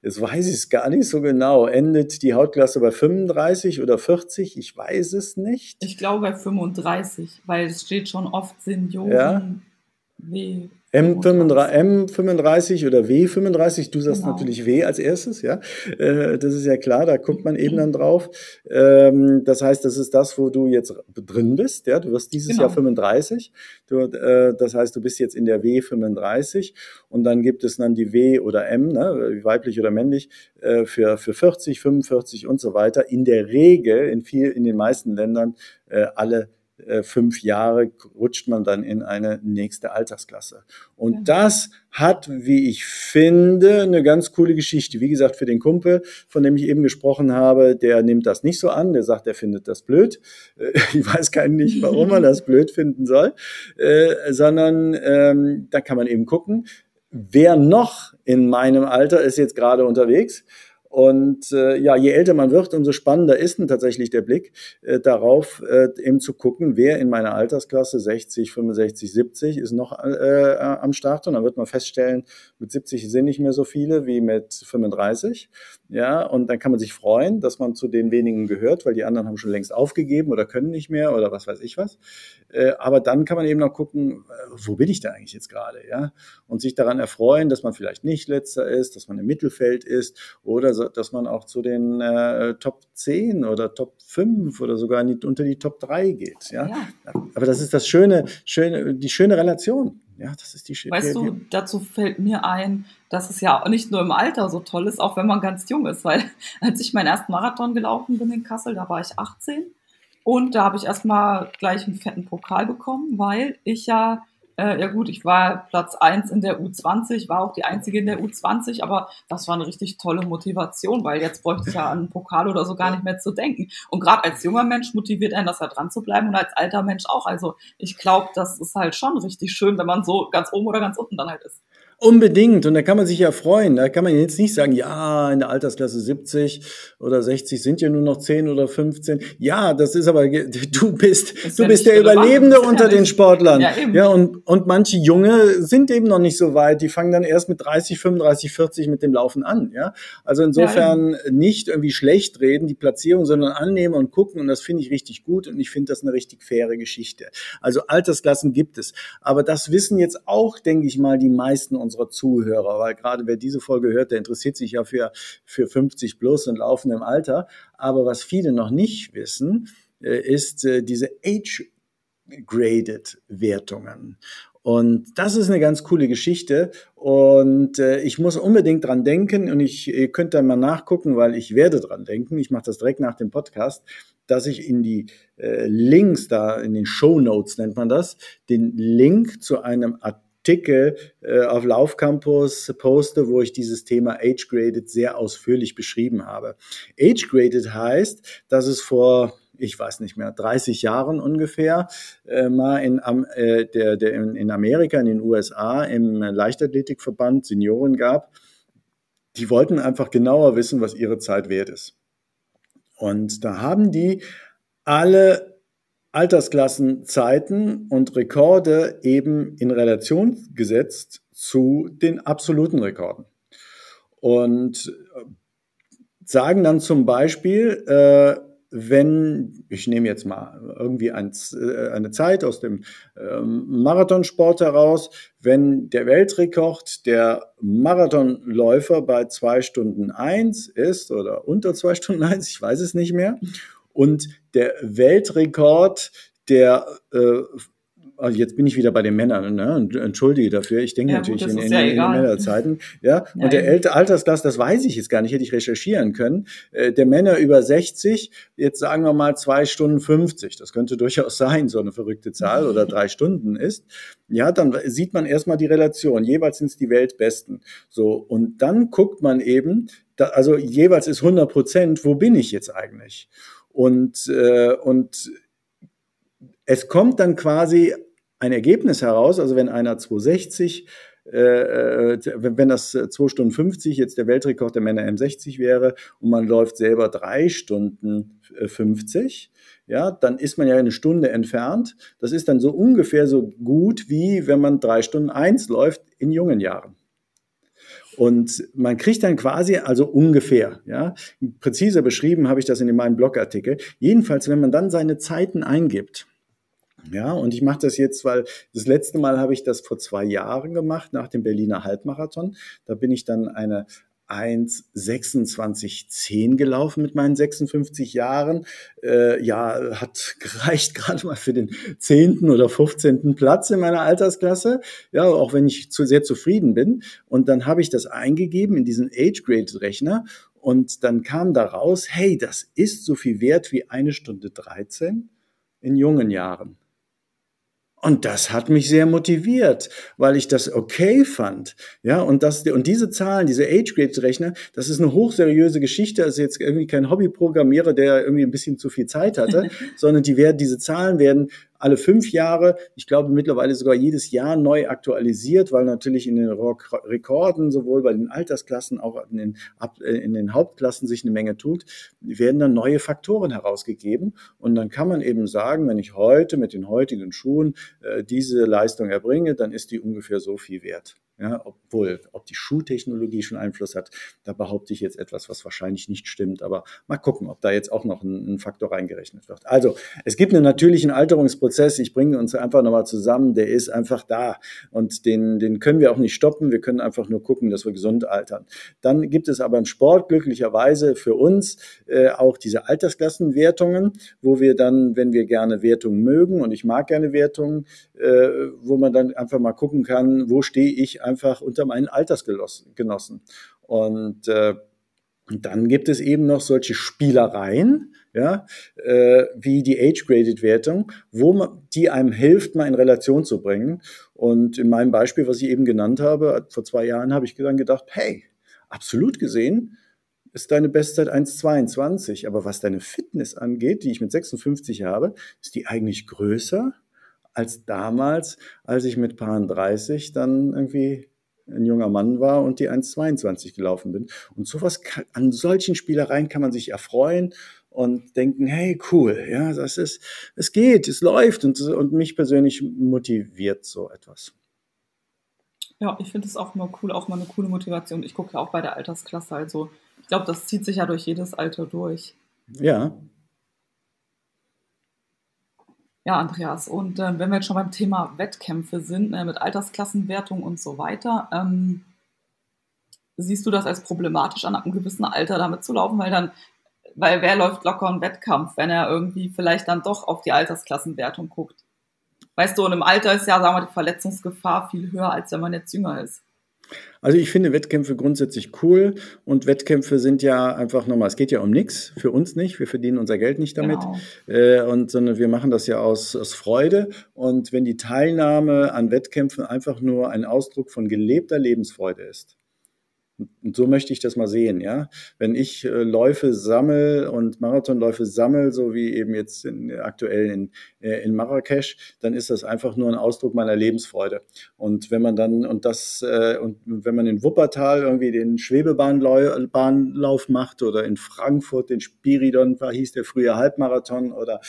Jetzt weiß ich es gar nicht so genau. Endet die Hauptklasse bei 35 oder 40? Ich weiß es nicht. Ich glaube bei 35, weil es steht schon oft Senioren. Ja. M35 oder W35, du sagst natürlich W als erstes, ja. Das ist ja klar, da guckt man eben dann drauf. Das heißt, das ist das, wo du jetzt drin bist, ja. Du wirst dieses Jahr 35. Das heißt, du bist jetzt in der W35, und dann gibt es dann die W oder M, ne, weiblich oder männlich, für 40, 45 und so weiter. In der Regel, in den meisten Ländern, alle 5 Jahre rutscht man dann in eine nächste Altersklasse. Und das hat, wie ich finde, eine ganz coole Geschichte. Wie gesagt, für den Kumpel, von dem ich eben gesprochen habe, der nimmt das nicht so an. Der sagt, er findet das blöd. Ich weiß gar nicht, warum man das blöd finden soll. Sondern da kann man eben gucken, wer noch in meinem Alter ist jetzt gerade unterwegs. Und ja, je älter man wird, umso spannender ist denn tatsächlich der Blick darauf, eben zu gucken, wer in meiner Altersklasse 60, 65, 70 ist noch am Start. Und dann wird man feststellen, mit 70 sind nicht mehr so viele wie mit 35. Ja, und dann kann man sich freuen, dass man zu den wenigen gehört, weil die anderen haben schon längst aufgegeben oder können nicht mehr oder was weiß ich was. Aber dann kann man eben noch gucken, wo bin ich da eigentlich jetzt gerade? Ja? Und sich daran erfreuen, dass man vielleicht nicht Letzter ist, dass man im Mittelfeld ist oder so, dass man auch zu den Top 10 oder Top 5 oder sogar unter die Top 3 geht. Ja? Ja. Aber das ist das Schöne, die schöne Relation. Ja, das ist die schöne. Weißt du, dazu fällt mir ein, dass es ja auch nicht nur im Alter so toll ist, auch wenn man ganz jung ist. Weil als ich meinen ersten Marathon gelaufen bin in Kassel, da war ich 18 und da habe ich erstmal gleich einen fetten Pokal bekommen, weil ich ich war Platz 1 in der U20, war auch die Einzige in der U20, aber das war eine richtig tolle Motivation, weil jetzt bräuchte ich ja an einen Pokal oder so gar nicht mehr zu denken. Und gerade als junger Mensch motiviert einen das ja dran zu bleiben und als alter Mensch auch. Also ich glaube, das ist halt schon richtig schön, wenn man so ganz oben oder ganz unten dann halt ist. Unbedingt. Und da kann man sich ja freuen. Da kann man jetzt nicht sagen, ja, in der Altersklasse 70 oder 60 sind ja nur noch 10 oder 15. Ja, das ist aber, du bist der Überlebende unter den Sportlern. Ja, eben. Ja, und manche Junge sind eben noch nicht so weit. Die fangen dann erst mit 30, 35, 40 mit dem Laufen an. Ja, also insofern nicht irgendwie schlecht reden, die Platzierung, sondern annehmen und gucken. Und das finde ich richtig gut. Und ich finde das eine richtig faire Geschichte. Also Altersklassen gibt es. Aber das wissen jetzt auch, denke ich mal, die meisten unserer Zuhörer, weil gerade wer diese Folge hört, der interessiert sich ja für 50 plus und Laufen im Alter. Aber was viele noch nicht wissen, ist diese Age-Graded-Wertungen. Und das ist eine ganz coole Geschichte und ich muss unbedingt dran denken und ihr könnt da mal nachgucken, weil ich werde dran denken, ich mache das direkt nach dem Podcast, dass ich in die Links da, in den Shownotes nennt man das, den Link zu einem Artikel auf Laufcampus poste, wo ich dieses Thema Age-Graded sehr ausführlich beschrieben habe. Age-Graded heißt, dass es vor, ich weiß nicht mehr, 30 Jahren ungefähr mal in Amerika, in den USA, im Leichtathletikverband Senioren gab. Die wollten einfach genauer wissen, was ihre Zeit wert ist. Und da haben die alle Altersklassen, Zeiten und Rekorde eben in Relation gesetzt zu den absoluten Rekorden. Und sagen dann zum Beispiel, wenn, ich nehme jetzt mal irgendwie eine Zeit aus dem Marathonsport heraus, wenn der Weltrekord der Marathonläufer bei 2:01 ist oder unter 2:01, ich weiß es nicht mehr, und der Weltrekord, also jetzt bin ich wieder bei den Männern, ne? Entschuldige dafür, ich denke natürlich gut, in Männerzeiten. Ja? Und ja, der Altersklasse, das weiß ich jetzt gar nicht, hätte ich recherchieren können, der Männer über 60, jetzt sagen wir mal 2:50, das könnte durchaus sein, so eine verrückte Zahl, oder 3 Stunden ist, ja, dann sieht man erstmal die Relation, jeweils sind es die Weltbesten. So, und dann guckt man eben, also jeweils ist 100%, wo bin ich jetzt eigentlich? Und es kommt dann quasi ein Ergebnis heraus, also wenn einer 2:60, wenn das 2:50 jetzt der Weltrekord der Männer M60 wäre und man läuft selber 3:50, ja, dann ist man ja eine Stunde entfernt. Das ist dann so ungefähr so gut, wie wenn man 3:01 läuft in jungen Jahren. Und man kriegt dann quasi, also ungefähr, ja, präziser beschrieben habe ich das in meinem Blogartikel. Jedenfalls, wenn man dann seine Zeiten eingibt, ja, und ich mache das jetzt, weil das letzte Mal habe ich das vor 2 Jahren gemacht, nach dem Berliner Halbmarathon. Da bin ich dann eine 1:26:10 gelaufen mit meinen 56 Jahren. Ja, hat gereicht gerade mal für den 10. oder 15. Platz in meiner Altersklasse. Ja, auch wenn ich sehr zufrieden bin. Und dann habe ich das eingegeben in diesen Age-Graded-Rechner. Und dann kam da raus, hey, das ist so viel wert wie 1:13 in jungen Jahren. Und das hat mich sehr motiviert, weil ich das okay fand. Ja, und diese Zahlen, diese Age-Grade-Rechner, das ist eine hochseriöse Geschichte. Das ist jetzt irgendwie kein Hobbyprogrammierer, der irgendwie ein bisschen zu viel Zeit hatte, sondern diese Zahlen werden alle 5 Jahre, ich glaube mittlerweile sogar jedes Jahr neu aktualisiert, weil natürlich in den Rekorden, sowohl bei den Altersklassen, auch in den Hauptklassen sich eine Menge tut, werden dann neue Faktoren herausgegeben. Und dann kann man eben sagen, wenn ich heute mit den heutigen Schuhen diese Leistung erbringe, dann ist die ungefähr so viel wert. Ja, ob die Schuhtechnologie schon Einfluss hat, da behaupte ich jetzt etwas, was wahrscheinlich nicht stimmt. Aber mal gucken, ob da jetzt auch noch ein Faktor reingerechnet wird. Also, es gibt einen natürlichen Alterungsprozess. Ich bringe uns einfach nochmal zusammen. Der ist einfach da. Und den können wir auch nicht stoppen. Wir können einfach nur gucken, dass wir gesund altern. Dann gibt es aber im Sport glücklicherweise für uns auch diese Altersklassenwertungen, wo wir dann, wenn wir gerne Wertungen mögen, und ich mag gerne Wertungen, wo man dann einfach mal gucken kann, wo stehe ich einfach unter meinen Altersgenossen. Und dann gibt es eben noch solche Spielereien, ja, wie die Age-Graded-Wertung, die einem hilft, mal in Relation zu bringen. Und in meinem Beispiel, was ich eben genannt habe, vor 2 Jahren habe ich dann gedacht, hey, absolut gesehen ist deine Bestzeit 1,22. Aber was deine Fitness angeht, die ich mit 56 habe, ist die eigentlich größer als damals, als ich mit Paar 30 dann irgendwie ein junger Mann war und die 1,22 gelaufen bin. Und sowas an solchen Spielereien kann man sich erfreuen und denken, hey, cool, ja, das ist, es geht, es läuft, und mich persönlich motiviert so etwas. Ja, ich finde es auch mal cool, auch mal eine coole Motivation. Ich gucke ja auch bei der Altersklasse, also ich glaube, das zieht sich ja durch jedes Alter durch. Ja. Ja, Andreas, und wenn wir jetzt schon beim Thema Wettkämpfe sind, mit Altersklassenwertung und so weiter, siehst du das als problematisch, an einem gewissen Alter damit zu laufen? Weil wer läuft locker einen Wettkampf, wenn er irgendwie vielleicht dann doch auf die Altersklassenwertung guckt? Weißt du, und im Alter ist ja, sagen wir mal, die Verletzungsgefahr viel höher, als wenn man jetzt jünger ist. Also ich finde Wettkämpfe grundsätzlich cool, und Wettkämpfe sind ja einfach nochmal, es geht ja um nichts, für uns nicht, wir verdienen unser Geld nicht damit, genau. Sondern wir machen das ja aus Freude, und wenn die Teilnahme an Wettkämpfen einfach nur ein Ausdruck von gelebter Lebensfreude ist. Und so möchte ich das mal sehen, ja. Wenn ich Läufe sammle und Marathonläufe sammle, so wie eben jetzt aktuell in Marrakesch, dann ist das einfach nur ein Ausdruck meiner Lebensfreude. Und wenn man dann, wenn man in Wuppertal irgendwie den Schwebebahnlauf macht oder in Frankfurt den Spiridon, hieß der früher Halbmarathon, oder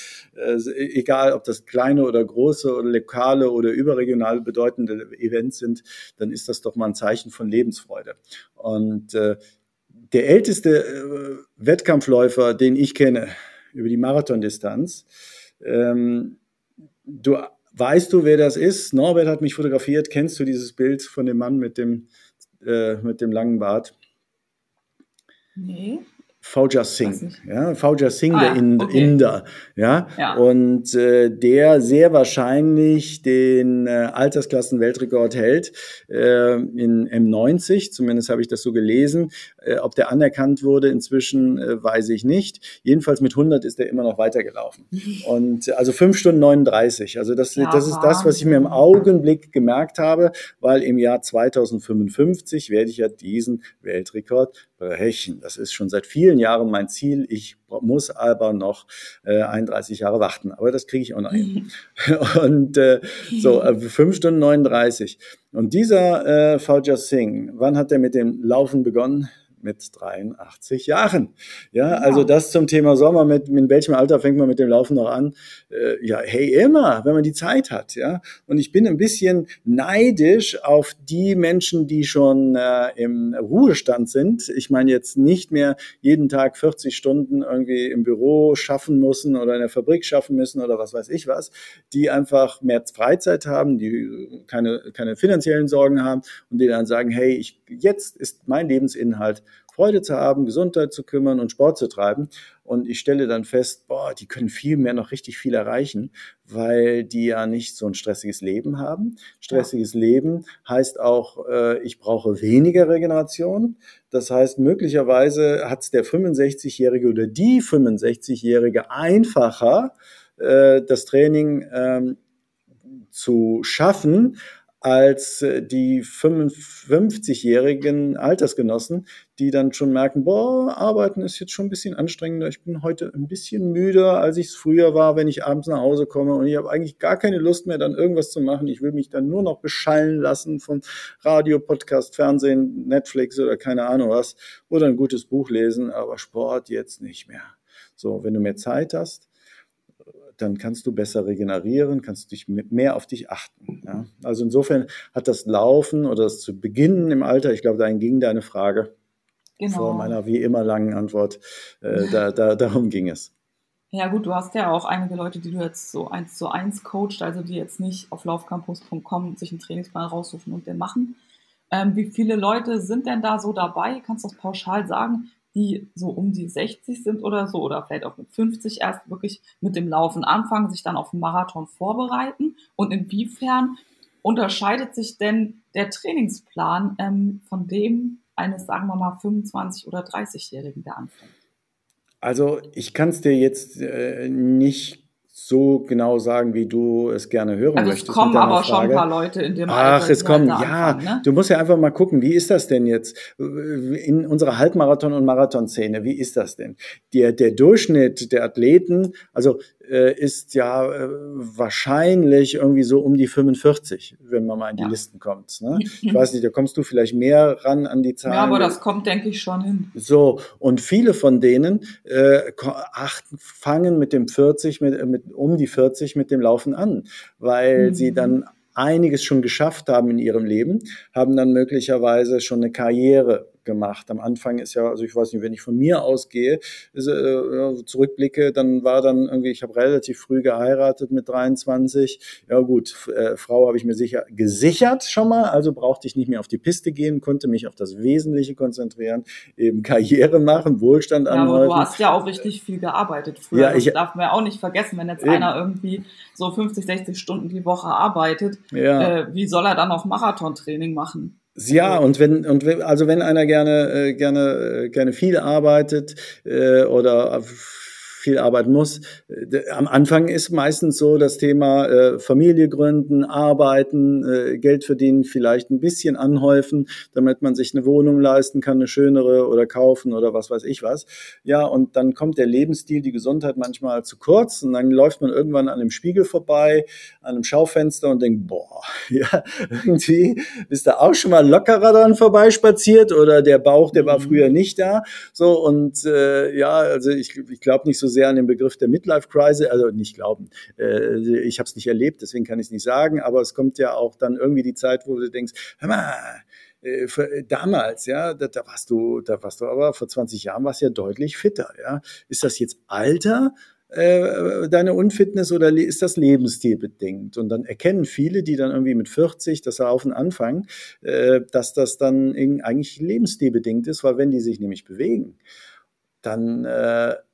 egal, ob das kleine oder große oder lokale oder überregional bedeutende Events sind, dann ist das doch mal ein Zeichen von Lebensfreude. Und der älteste Wettkampfläufer, den ich kenne, über die Marathondistanz, weißt du, wer das ist? Norbert hat mich fotografiert. Kennst du dieses Bild von dem Mann mit dem langen Bart? Nee. Fauja Singh, ja, Fauja Singh, Inder, ja? Ja, und der sehr wahrscheinlich den Altersklassen-Weltrekord hält in M90, zumindest habe ich das so gelesen. Ob der anerkannt wurde inzwischen, weiß ich nicht. Jedenfalls mit 100 ist er immer noch weitergelaufen. Und also 5 Stunden 39, also das ist das, was ich mir im Augenblick gemerkt habe, weil im Jahr 2055 werde ich ja diesen Weltrekord brechen. Das ist schon seit vielen Jahren mein Ziel. Ich muss aber noch 31 Jahre warten. Aber das kriege ich auch noch hin. Und 5 Stunden 39. Und dieser Fauja Singh, wann hat er mit dem Laufen begonnen? Mit 83 Jahren. Ja, also das zum Thema Sommer, in welchem Alter fängt man mit dem Laufen noch an? Ja, hey, immer, wenn man die Zeit hat. Ja. Und ich bin ein bisschen neidisch auf die Menschen, die schon im Ruhestand sind. Ich meine jetzt nicht mehr jeden Tag 40 Stunden irgendwie im Büro schaffen müssen oder in der Fabrik schaffen müssen oder was weiß ich was, die einfach mehr Freizeit haben, die keine finanziellen Sorgen haben und die dann sagen, hey, jetzt ist mein Lebensinhalt, Freude zu haben, Gesundheit zu kümmern und Sport zu treiben. Und ich stelle dann fest, die können viel mehr, noch richtig viel erreichen, weil die ja nicht so ein stressiges Leben haben. Stressiges Leben heißt auch, ich brauche weniger Regeneration. Das heißt, möglicherweise hat es der 65-Jährige oder die 65-Jährige einfacher, das Training zu schaffen, als die 55-jährigen Altersgenossen, die dann schon merken, boah, arbeiten ist jetzt schon ein bisschen anstrengender, ich bin heute ein bisschen müder, als ich es früher war, wenn ich abends nach Hause komme und ich habe eigentlich gar keine Lust mehr, dann irgendwas zu machen, ich will mich dann nur noch beschallen lassen vom Radio, Podcast, Fernsehen, Netflix oder keine Ahnung was oder ein gutes Buch lesen, aber Sport jetzt nicht mehr. So, wenn du mehr Zeit hast, dann kannst du besser regenerieren, kannst dich mehr auf dich achten. Ja? Also insofern hat das Laufen oder das zu beginnen im Alter, ich glaube, dahin ging deine Frage, genau, vor meiner wie immer langen Antwort, darum ging es. Ja gut, du hast ja auch einige Leute, die du jetzt so 1:1 coachst, also die jetzt nicht auf laufcampus.com sich einen Trainingsplan raussuchen und den machen. Wie viele Leute sind denn da so dabei? Kannst du das pauschal sagen? Die so um die 60 sind oder so, oder vielleicht auch mit 50 erst wirklich mit dem Laufen anfangen, sich dann auf den Marathon vorbereiten? Und inwiefern unterscheidet sich denn der Trainingsplan von dem eines, sagen wir mal, 25- oder 30-Jährigen, der anfängt? Also ich kann es dir jetzt nicht so genau sagen, wie du es gerne hören möchtest. Also es kommen aber schon ein paar Leute in dem Alter. Ach, es kommen, ja. Ne? Du musst ja einfach mal gucken, wie ist das denn jetzt in unserer Halbmarathon- und Marathon-Szene, wie ist das denn? Der Durchschnitt der Athleten, also ist ja wahrscheinlich irgendwie so um die 45, wenn man mal in die Listen kommt. Ne? Ich weiß nicht, da kommst du vielleicht mehr ran an die Zahlen. Ja, aber das kommt, denke ich, schon hin. So, und viele von denen fangen mit dem 40, mit um die 40 mit dem Laufen an, weil sie dann einiges schon geschafft haben in ihrem Leben, haben dann möglicherweise schon eine Karriere gemacht. Am Anfang ist ja, also ich weiß nicht, wenn ich von mir ausgehe, zurückblicke, dann war dann irgendwie, ich habe relativ früh geheiratet mit 23. Ja gut, Frau habe ich mir sicher gesichert schon mal, also brauchte ich nicht mehr auf die Piste gehen, konnte mich auf das Wesentliche konzentrieren, eben Karriere machen, Wohlstand anhäufen. Ja, aber du hast ja auch richtig viel gearbeitet früher. Ja, das darf man ja auch nicht vergessen, wenn jetzt einer irgendwie so 50, 60 Stunden die Woche arbeitet, wie soll er dann auch Marathontraining machen? Ja, und wenn einer gerne viel arbeitet oder viel arbeiten muss, am Anfang ist meistens so das Thema Familie gründen, arbeiten, Geld verdienen, vielleicht ein bisschen anhäufen, damit man sich eine Wohnung leisten kann, eine schönere oder kaufen oder was weiß ich was. Ja, und dann kommt der Lebensstil, die Gesundheit manchmal zu kurz und dann läuft man irgendwann an einem Spiegel vorbei, an einem Schaufenster und denkt, boah, ja, irgendwie bist du auch schon mal lockerer dran vorbeispaziert oder der Bauch, der war früher nicht da. So, und also ich glaube nicht so sehr an den Begriff der Midlife-Crisis, also nicht glauben. Ich habe es nicht erlebt, deswegen kann ich es nicht sagen, aber es kommt ja auch dann irgendwie die Zeit, wo du denkst, hör mal, damals, ja, da warst du aber vor 20 Jahren warst ja deutlich fitter, ja. Ist das jetzt Alter, deine Unfitness, oder ist das Lebensstil bedingt? Und dann erkennen viele, die dann irgendwie mit 40, das war auf den Anfang, dass das dann eigentlich Lebensstil bedingt ist, weil wenn die sich nämlich bewegen, dann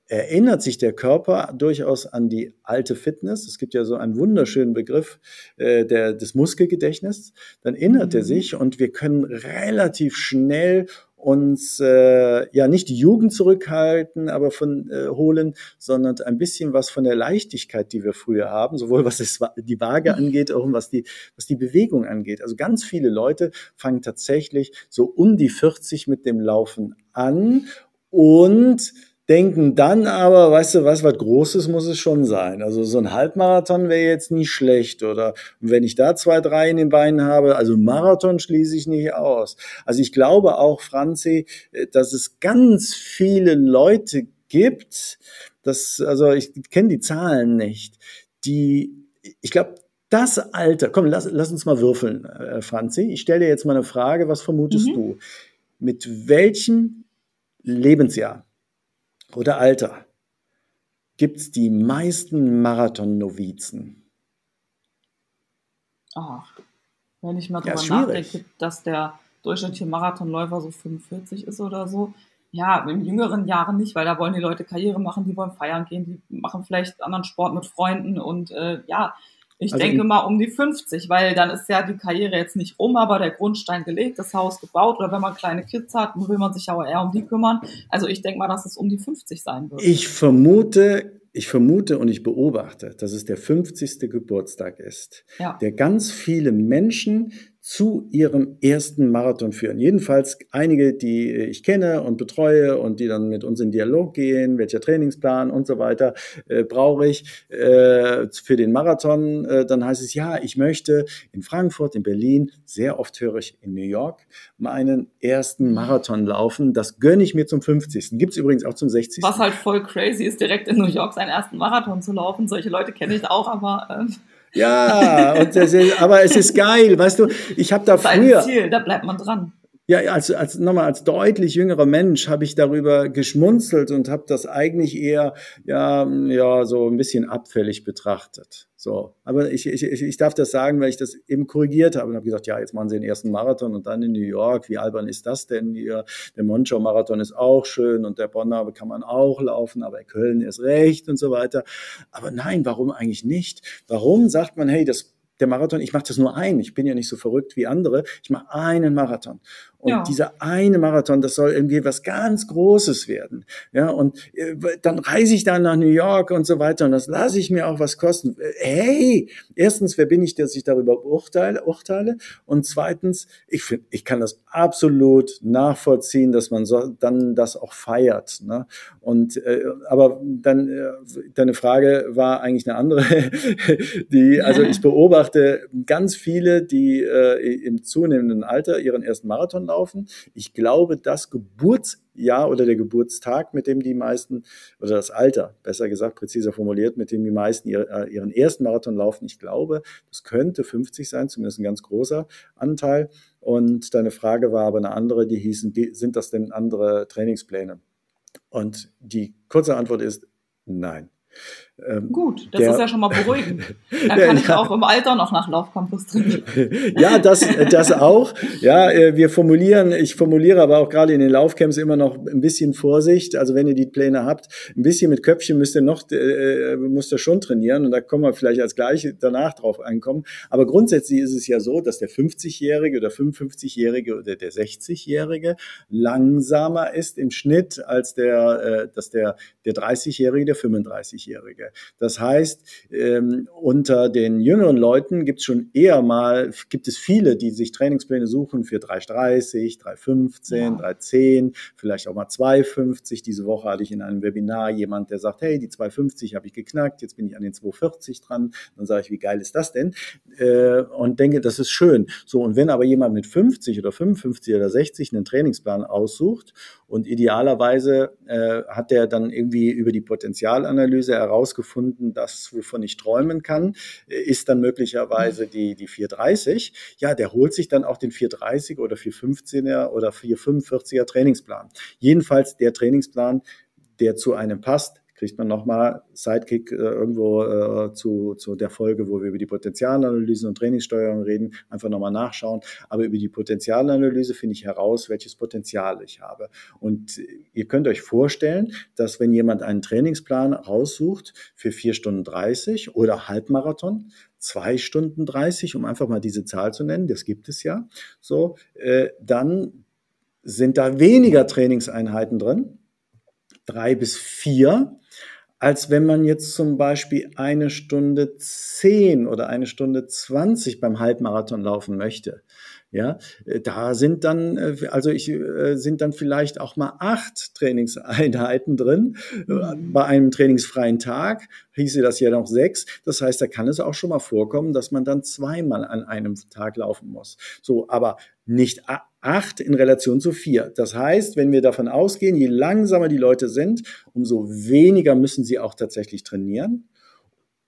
erinnert sich der Körper durchaus an die alte Fitness. Es gibt ja so einen wunderschönen Begriff des Muskelgedächtnisses. Dann erinnert er sich und wir können relativ schnell uns nicht die Jugend zurückhalten, aber holen, sondern ein bisschen was von der Leichtigkeit, die wir früher haben, sowohl was die Waage angeht, auch was die Bewegung angeht. Also ganz viele Leute fangen tatsächlich so um die 40 mit dem Laufen an und denken dann aber, weißt du was Großes muss es schon sein. Also so ein Halbmarathon wäre jetzt nicht schlecht, oder? Und wenn ich da 2, 3 in den Beinen habe, also Marathon schließe ich nicht aus. Also ich glaube auch, Franzi, dass es ganz viele Leute gibt, ich kenne die Zahlen nicht, ich glaube, das Alter, komm, lass uns mal würfeln, Franzi. Ich stelle dir jetzt mal eine Frage, was vermutest du? Mit welchem Lebensjahr oder Alter gibt es die meisten Marathon-Novizen? Wenn ich mal drüber nachdenke, dass der durchschnittliche Marathonläufer so 45 ist oder so. Ja, in jüngeren Jahren nicht, weil da wollen die Leute Karriere machen, die wollen feiern gehen, die machen vielleicht anderen Sport mit Freunden und denke mal um die 50, weil dann ist ja die Karriere jetzt nicht rum, aber der Grundstein gelegt, das Haus gebaut, oder wenn man kleine Kids hat, dann will man sich aber eher um die kümmern. Also ich denke mal, dass es um die 50 sein wird. Ich vermute Ich vermute und ich beobachte, dass es der 50. Geburtstag ist, ja, der ganz viele Menschen zu ihrem ersten Marathon führen. Jedenfalls einige, die ich kenne und betreue und die dann mit uns in Dialog gehen, welcher Trainingsplan und so weiter brauche ich für den Marathon. Dann heißt es, ja, ich möchte in Frankfurt, in Berlin, sehr oft höre ich in New York, meinen ersten Marathon laufen. Das gönne ich mir zum 50. Gibt es übrigens auch zum 60. Was halt voll crazy ist, direkt in New York seinen ersten Marathon zu laufen. Solche Leute kenne ich auch, aber... Ja, und aber es ist geil, weißt du, ich habe da früher... Das ist ein Ziel, da bleibt man dran. Ja, als deutlich jüngerer Mensch habe ich darüber geschmunzelt und habe das eigentlich eher so ein bisschen abfällig betrachtet. So, aber ich darf das sagen, weil ich das eben korrigiert habe und habe gesagt, ja, jetzt machen Sie den ersten Marathon und dann in New York, wie albern ist das denn hier? Der Monschau-Marathon ist auch schön und der Bonner kann man auch laufen, aber in Köln erst recht und so weiter. Aber nein, warum eigentlich nicht? Warum sagt man, hey, der Marathon, ich mache das nur einen, ich bin ja nicht so verrückt wie andere, ich mache einen Marathon. Und dieser eine Marathon, das soll irgendwie was ganz Großes werden. Ja, und dann reise ich dann nach New York und so weiter und das lasse ich mir auch was kosten. Hey, erstens, wer bin ich, dass ich darüber urteile? Und zweitens, ich kann das absolut nachvollziehen, dass man dann das auch feiert. Ne? Und aber dann deine Frage war eigentlich eine andere. Ich beobachte ganz viele, die im zunehmenden Alter ihren ersten Marathon laufen. Ich glaube, das Geburtsjahr oder der Geburtstag, mit dem die meisten, oder das Alter, besser gesagt, präziser formuliert, mit dem die meisten ihren ersten Marathon laufen, ich glaube, das könnte 50 sein, zumindest ein ganz großer Anteil. Und deine Frage war aber eine andere, die hießen, sind das denn andere Trainingspläne? Und die kurze Antwort ist nein. Gut, das ist ja schon mal beruhigend. Dann kann ich auch im Alter noch nach Laufcampus trainieren. Ja, das auch. Ja, ich formuliere aber auch gerade in den Laufcamps immer noch ein bisschen Vorsicht. Also wenn ihr die Pläne habt, ein bisschen mit Köpfchen müsst ihr schon trainieren und da kommen wir vielleicht als gleich danach drauf ankommen. Aber grundsätzlich ist es ja so, dass der 50-Jährige oder 55-Jährige oder der 60-Jährige langsamer ist im Schnitt als der 30-Jährige, der 35-Jährige. Das heißt, unter den jüngeren Leuten gibt es viele, die sich Trainingspläne suchen für 3,30, 3,15, 3,10, vielleicht auch mal 2,50. Diese Woche hatte ich in einem Webinar jemand, der sagt, hey, die 2,50 habe ich geknackt, jetzt bin ich an den 2,40 dran. Dann sage ich, wie geil ist das denn? Und denke, das ist schön. So, und wenn aber jemand mit 50 oder 55 oder 60 einen Trainingsplan aussucht und idealerweise hat der dann irgendwie über die Potenzialanalyse herausgefunden, das, wovon ich träumen kann, ist dann möglicherweise die 4,30. Ja, der holt sich dann auch den 4,30er oder 4,15er oder 4,45er Trainingsplan. Jedenfalls der Trainingsplan, der zu einem passt, kriegt man nochmal Sidekick irgendwo zu der Folge, wo wir über die Potenzialanalysen und Trainingssteuerung reden, einfach nochmal nachschauen. Aber über die Potenzialanalyse finde ich heraus, welches Potenzial ich habe. Und ihr könnt euch vorstellen, dass wenn jemand einen Trainingsplan raussucht für 4:30 oder Halbmarathon, 2:30, um einfach mal diese Zahl zu nennen, das gibt es ja, so, dann sind da weniger Trainingseinheiten drin, 3 bis 4, als wenn man jetzt zum Beispiel 1:10 oder 1:20 beim Halbmarathon laufen möchte. Ja, da sind dann vielleicht auch mal 8 Trainingseinheiten drin. Bei einem trainingsfreien Tag hieße das ja noch 6. Das heißt, da kann es auch schon mal vorkommen, dass man dann 2-mal an einem Tag laufen muss. So, aber nicht 8 in Relation zu 4. Das heißt, wenn wir davon ausgehen, je langsamer die Leute sind, umso weniger müssen sie auch tatsächlich trainieren.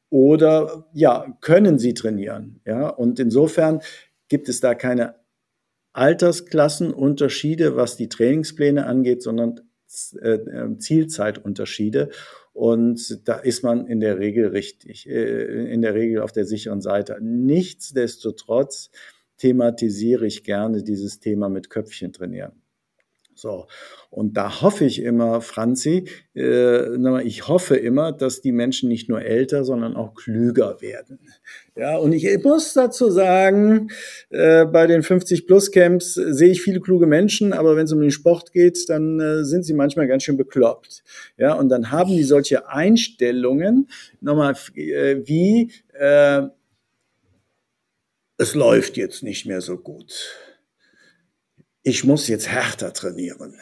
Oder, ja, können sie trainieren. Ja, und insofern gibt es da keine Altersklassenunterschiede, was die Trainingspläne angeht, sondern Zielzeitunterschiede. Und da ist man in der Regel richtig, in der Regel auf der sicheren Seite. Nichtsdestotrotz thematisiere ich gerne dieses Thema mit Köpfchen trainieren. So. Und da hoffe ich immer, Franzi, ich hoffe immer, dass die Menschen nicht nur älter, sondern auch klüger werden. Ja, und ich muss dazu sagen, bei den 50-Plus-Camps sehe ich viele kluge Menschen, aber wenn es um den Sport geht, dann sind sie manchmal ganz schön bekloppt. Ja, und dann haben die solche Einstellungen, es läuft jetzt nicht mehr so gut. Ich muss jetzt härter trainieren.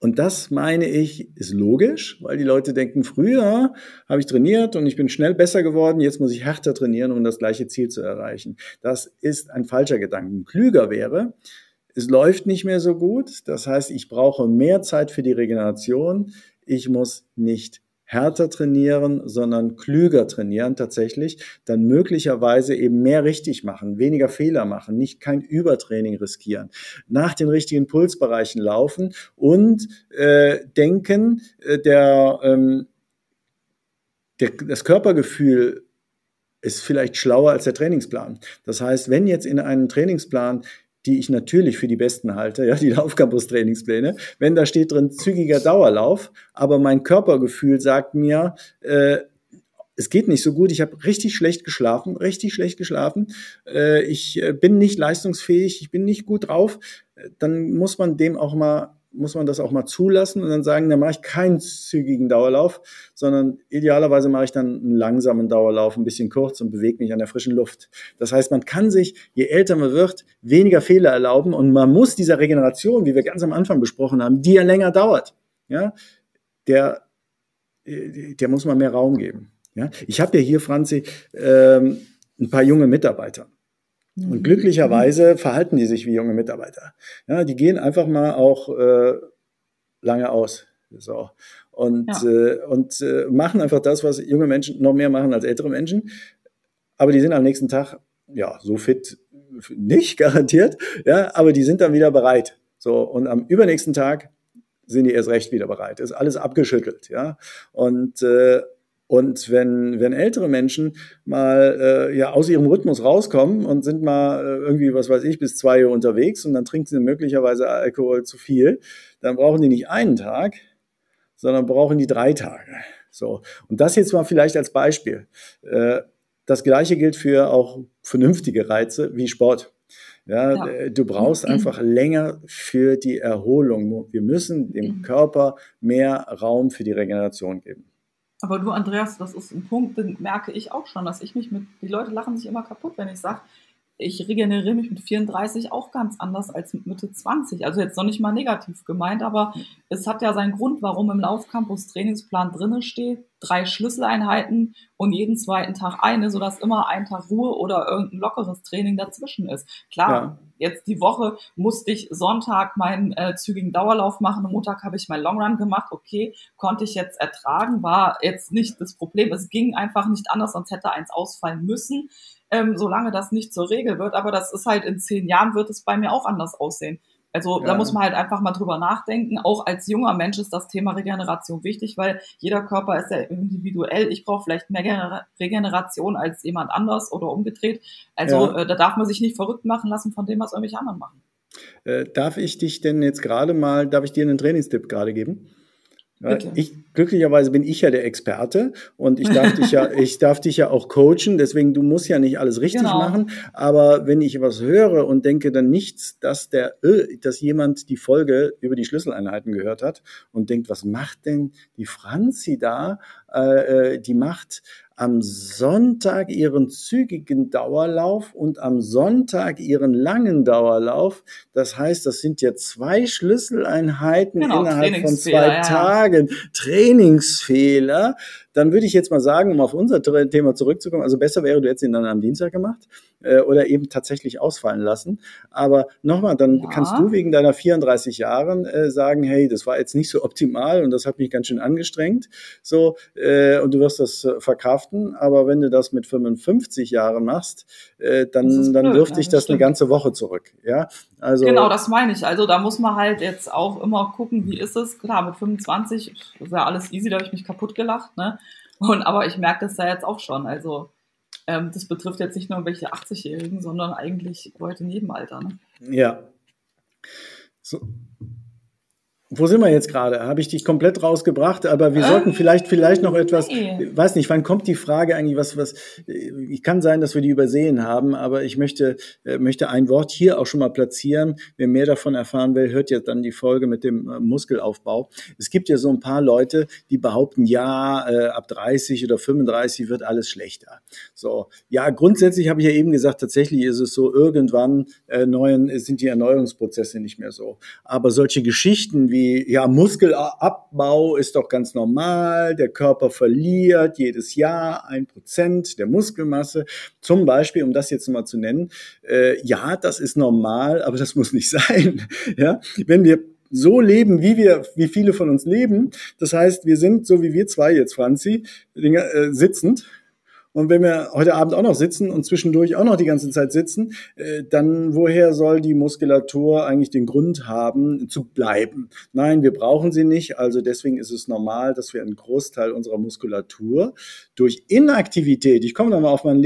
Und das, meine ich, ist logisch, weil die Leute denken, früher habe ich trainiert und ich bin schnell besser geworden, jetzt muss ich härter trainieren, um das gleiche Ziel zu erreichen. Das ist ein falscher Gedanke. Klüger wäre, es läuft nicht mehr so gut, das heißt, ich brauche mehr Zeit für die Regeneration, ich muss nicht härter trainieren, sondern klüger trainieren tatsächlich, dann möglicherweise eben mehr richtig machen, weniger Fehler machen, kein Übertraining riskieren, nach den richtigen Pulsbereichen laufen und denken, das Körpergefühl ist vielleicht schlauer als der Trainingsplan. Das heißt, wenn jetzt in einem Trainingsplan, die ich natürlich für die besten halte, ja, die Laufcampus-Trainingspläne, wenn da steht drin, zügiger Dauerlauf, aber mein Körpergefühl sagt mir, es geht nicht so gut, ich habe richtig schlecht geschlafen, ich bin nicht leistungsfähig, ich bin nicht gut drauf, dann muss man das auch mal zulassen und dann sagen, dann mache ich keinen zügigen Dauerlauf, sondern idealerweise mache ich dann einen langsamen Dauerlauf, ein bisschen kurz und bewege mich an der frischen Luft. Das heißt, man kann sich, je älter man wird, weniger Fehler erlauben und man muss dieser Regeneration, wie wir ganz am Anfang besprochen haben, die ja länger dauert, ja, der muss man mehr Raum geben. Ja? Ich habe ja hier, Franzi, ein paar junge Mitarbeiter. Und glücklicherweise verhalten die sich wie junge Mitarbeiter. Ja, die gehen einfach mal auch lange aus. So. Und machen einfach das, was junge Menschen noch mehr machen als ältere Menschen. Aber die sind am nächsten Tag, ja, so fit nicht, garantiert. Ja, aber die sind dann wieder bereit. So. Und am übernächsten Tag sind die erst recht wieder bereit. Ist alles abgeschüttelt. Ja. Und wenn ältere Menschen mal aus ihrem Rhythmus rauskommen und sind mal irgendwie, was weiß ich, bis 2 Uhr unterwegs und dann trinken sie möglicherweise Alkohol zu viel, dann brauchen die nicht einen Tag, sondern brauchen die 3 Tage. So. Und das jetzt mal vielleicht als Beispiel. Das Gleiche gilt für auch vernünftige Reize wie Sport. Ja, ja. Du brauchst einfach länger für die Erholung. Wir müssen dem Körper mehr Raum für die Regeneration geben. Aber du, Andreas, das ist ein Punkt, den merke ich auch schon, dass ich mich die Leute lachen sich immer kaputt, wenn ich sage, ich regeneriere mich mit 34 auch ganz anders als mit Mitte 20. Also jetzt noch nicht mal negativ gemeint, aber es hat ja seinen Grund, warum im Laufcampus-Trainingsplan drinne steht, 3 Schlüsseleinheiten und jeden zweiten Tag eine, sodass immer ein Tag Ruhe oder irgendein lockeres Training dazwischen ist. Klar, ja. Jetzt die Woche musste ich Sonntag meinen zügigen Dauerlauf machen, Montag habe ich meinen Longrun gemacht, okay, konnte ich jetzt ertragen, war jetzt nicht das Problem, es ging einfach nicht anders, sonst hätte eins ausfallen müssen, solange das nicht zur Regel wird, aber das ist halt in 10 Jahren wird es bei mir auch anders aussehen. Also ja. Da muss man halt einfach mal drüber nachdenken, auch als junger Mensch ist das Thema Regeneration wichtig, weil jeder Körper ist ja individuell, ich brauche vielleicht mehr Regeneration als jemand anders oder umgedreht, also ja. Da darf man sich nicht verrückt machen lassen von dem, was irgendwelche anderen machen. Darf ich dir einen Trainingstipp gerade geben? Glücklicherweise bin ich ja der Experte und ich darf dich ja auch coachen, deswegen du musst ja nicht alles richtig machen, aber wenn ich was höre und denke dann nichts, dass jemand die Folge über die Schlüsseleinheiten gehört hat und denkt, was macht denn die Franzi da, die macht am Sonntag ihren zügigen Dauerlauf und am Sonntag ihren langen Dauerlauf. Das heißt, das sind ja 2 Schlüsseleinheiten innerhalb von 2 Tagen. Trainingsfehler. Dann würde ich jetzt mal sagen, um auf unser Thema zurückzukommen, also besser wäre, du hättest ihn dann am Dienstag gemacht oder eben tatsächlich ausfallen lassen. Aber nochmal, dann kannst du wegen deiner 34 Jahren sagen, hey, das war jetzt nicht so optimal und das hat mich ganz schön angestrengt. So, und du wirst das verkraften. Aber wenn du das mit 55 Jahren machst, dann wirft dich das eine ganze Woche zurück. Ja? Also, genau, das meine ich. Also da muss man halt jetzt auch immer gucken, wie ist es? Klar, mit 25 war alles easy, da habe ich mich kaputt gelacht, ne? Aber ich merke das da jetzt auch schon. Also das betrifft jetzt nicht nur irgendwelche 80-Jährigen, sondern eigentlich Leute in jedem Alter. Ne? Ja. So. Wo sind wir jetzt gerade? Habe ich dich komplett rausgebracht, aber wir sollten vielleicht noch etwas, weiß nicht, wann kommt die Frage eigentlich, was kann sein, dass wir die übersehen haben, aber ich möchte ein Wort hier auch schon mal platzieren. Wer mehr davon erfahren will, hört ja dann die Folge mit dem Muskelaufbau. Es gibt ja so ein paar Leute, die behaupten, ab 30 oder 35 wird alles schlechter. So, ja, grundsätzlich habe ich ja eben gesagt, tatsächlich ist es so, irgendwann sind die Erneuerungsprozesse nicht mehr so. Aber solche Geschichten wie Muskelabbau ist doch ganz normal, der Körper verliert jedes Jahr 1% der Muskelmasse, zum Beispiel, um das jetzt mal zu nennen, das ist normal, aber das muss nicht sein. Ja? Wenn wir so leben, wie viele von uns leben, das heißt, wir sind so wie wir zwei jetzt, Franzi, sitzend, und wenn wir heute Abend auch noch sitzen und zwischendurch auch noch die ganze Zeit sitzen, dann woher soll die Muskulatur eigentlich den Grund haben, zu bleiben? Nein, wir brauchen sie nicht. Also deswegen ist es normal, dass wir einen Großteil unserer Muskulatur durch Inaktivität, ich komme nochmal auf mein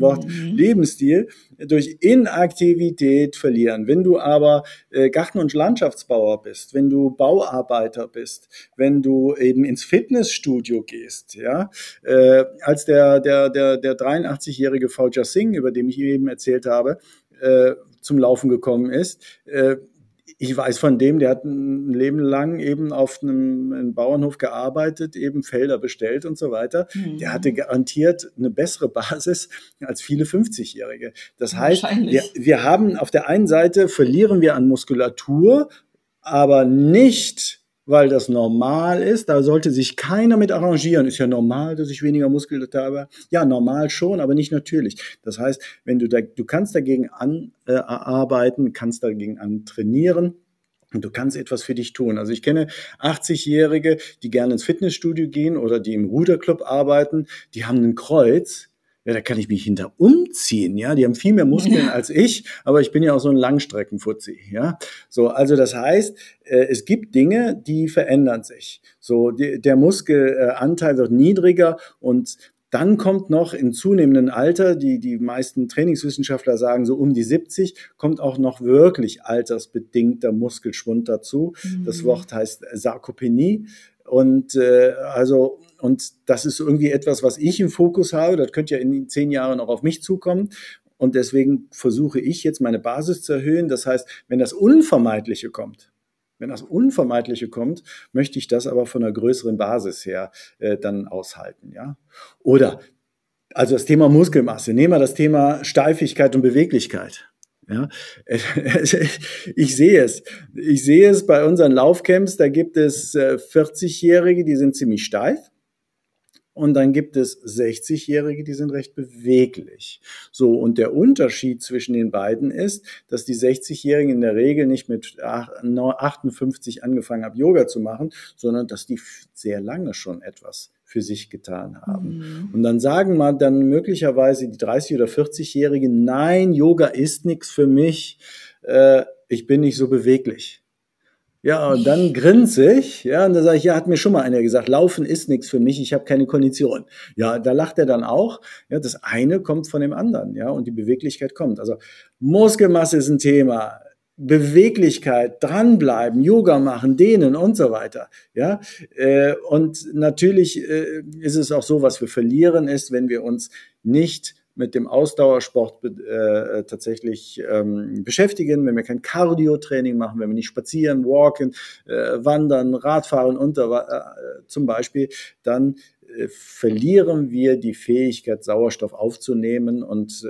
Wort Lebensstil, durch Inaktivität verlieren. Wenn du aber Garten- und Landschaftsbauer bist, wenn du Bauarbeiter bist, wenn du eben ins Fitnessstudio gehst, als der 83-jährige Fauja Singh, über den ich eben erzählt habe, zum Laufen gekommen ist. Ich weiß von dem, der hat ein Leben lang eben auf einem Bauernhof gearbeitet, eben Felder bestellt und so weiter. Mhm. Der hatte garantiert eine bessere Basis als viele 50-Jährige. Das heißt, wir haben auf der einen Seite verlieren wir an Muskulatur, aber nicht, weil das normal ist, da sollte sich keiner mit arrangieren. Ist ja normal, dass ich weniger Muskulatur habe. Ja, normal schon, aber nicht natürlich. Das heißt, wenn du kannst dagegen arbeiten, kannst dagegen antrainieren. Und du kannst etwas für dich tun. Also ich kenne 80-Jährige, die gerne ins Fitnessstudio gehen oder die im Ruderclub arbeiten. Die haben ein Kreuz. Ja, da kann ich mich hinter umziehen, ja. Die haben viel mehr Muskeln als ich, aber ich bin ja auch so ein Langstreckenfuzzi, ja. So, also das heißt, es gibt Dinge, die verändern sich. So, der Muskelanteil wird niedriger und dann kommt noch im zunehmenden Alter, die meisten Trainingswissenschaftler sagen so um die 70, kommt auch noch wirklich altersbedingter Muskelschwund dazu. Mhm. Das Wort heißt Sarkopenie. Und das ist irgendwie etwas, was ich im Fokus habe. Das könnte ja in 10 Jahren auch auf mich zukommen. Und deswegen versuche ich jetzt meine Basis zu erhöhen. Das heißt, wenn das Unvermeidliche kommt, möchte ich das aber von einer größeren Basis her dann aushalten. Ja? Oder, also das Thema Muskelmasse. Nehmen wir das Thema Steifigkeit und Beweglichkeit. Ja, ich sehe es bei unseren Laufcamps, da gibt es 40-Jährige, die sind ziemlich steif und dann gibt es 60-Jährige, die sind recht beweglich. So, und der Unterschied zwischen den beiden ist, dass die 60-Jährigen in der Regel nicht mit 58 angefangen haben, Yoga zu machen, sondern dass die sehr lange schon etwas für sich getan haben. Mhm. Und dann sagen man dann möglicherweise die 30- oder 40-Jährigen, nein, Yoga ist nichts für mich, ich bin nicht so beweglich. Ja, und dann grinse ich, ja, und dann sage ich, ja, hat mir schon mal einer gesagt, Laufen ist nichts für mich, ich habe keine Kondition. Ja, da lacht er dann auch, ja, das eine kommt von dem anderen, ja, und die Beweglichkeit kommt. Also Muskelmasse ist ein Thema, Beweglichkeit, dranbleiben, Yoga machen, dehnen und so weiter. Ja? Und natürlich ist es auch so, was wir verlieren ist, wenn wir uns nicht mit dem Ausdauersport tatsächlich beschäftigen, wenn wir kein Cardio-Training machen, wenn wir nicht spazieren, walken, wandern, Radfahren zum Beispiel, dann verlieren wir die Fähigkeit, Sauerstoff aufzunehmen und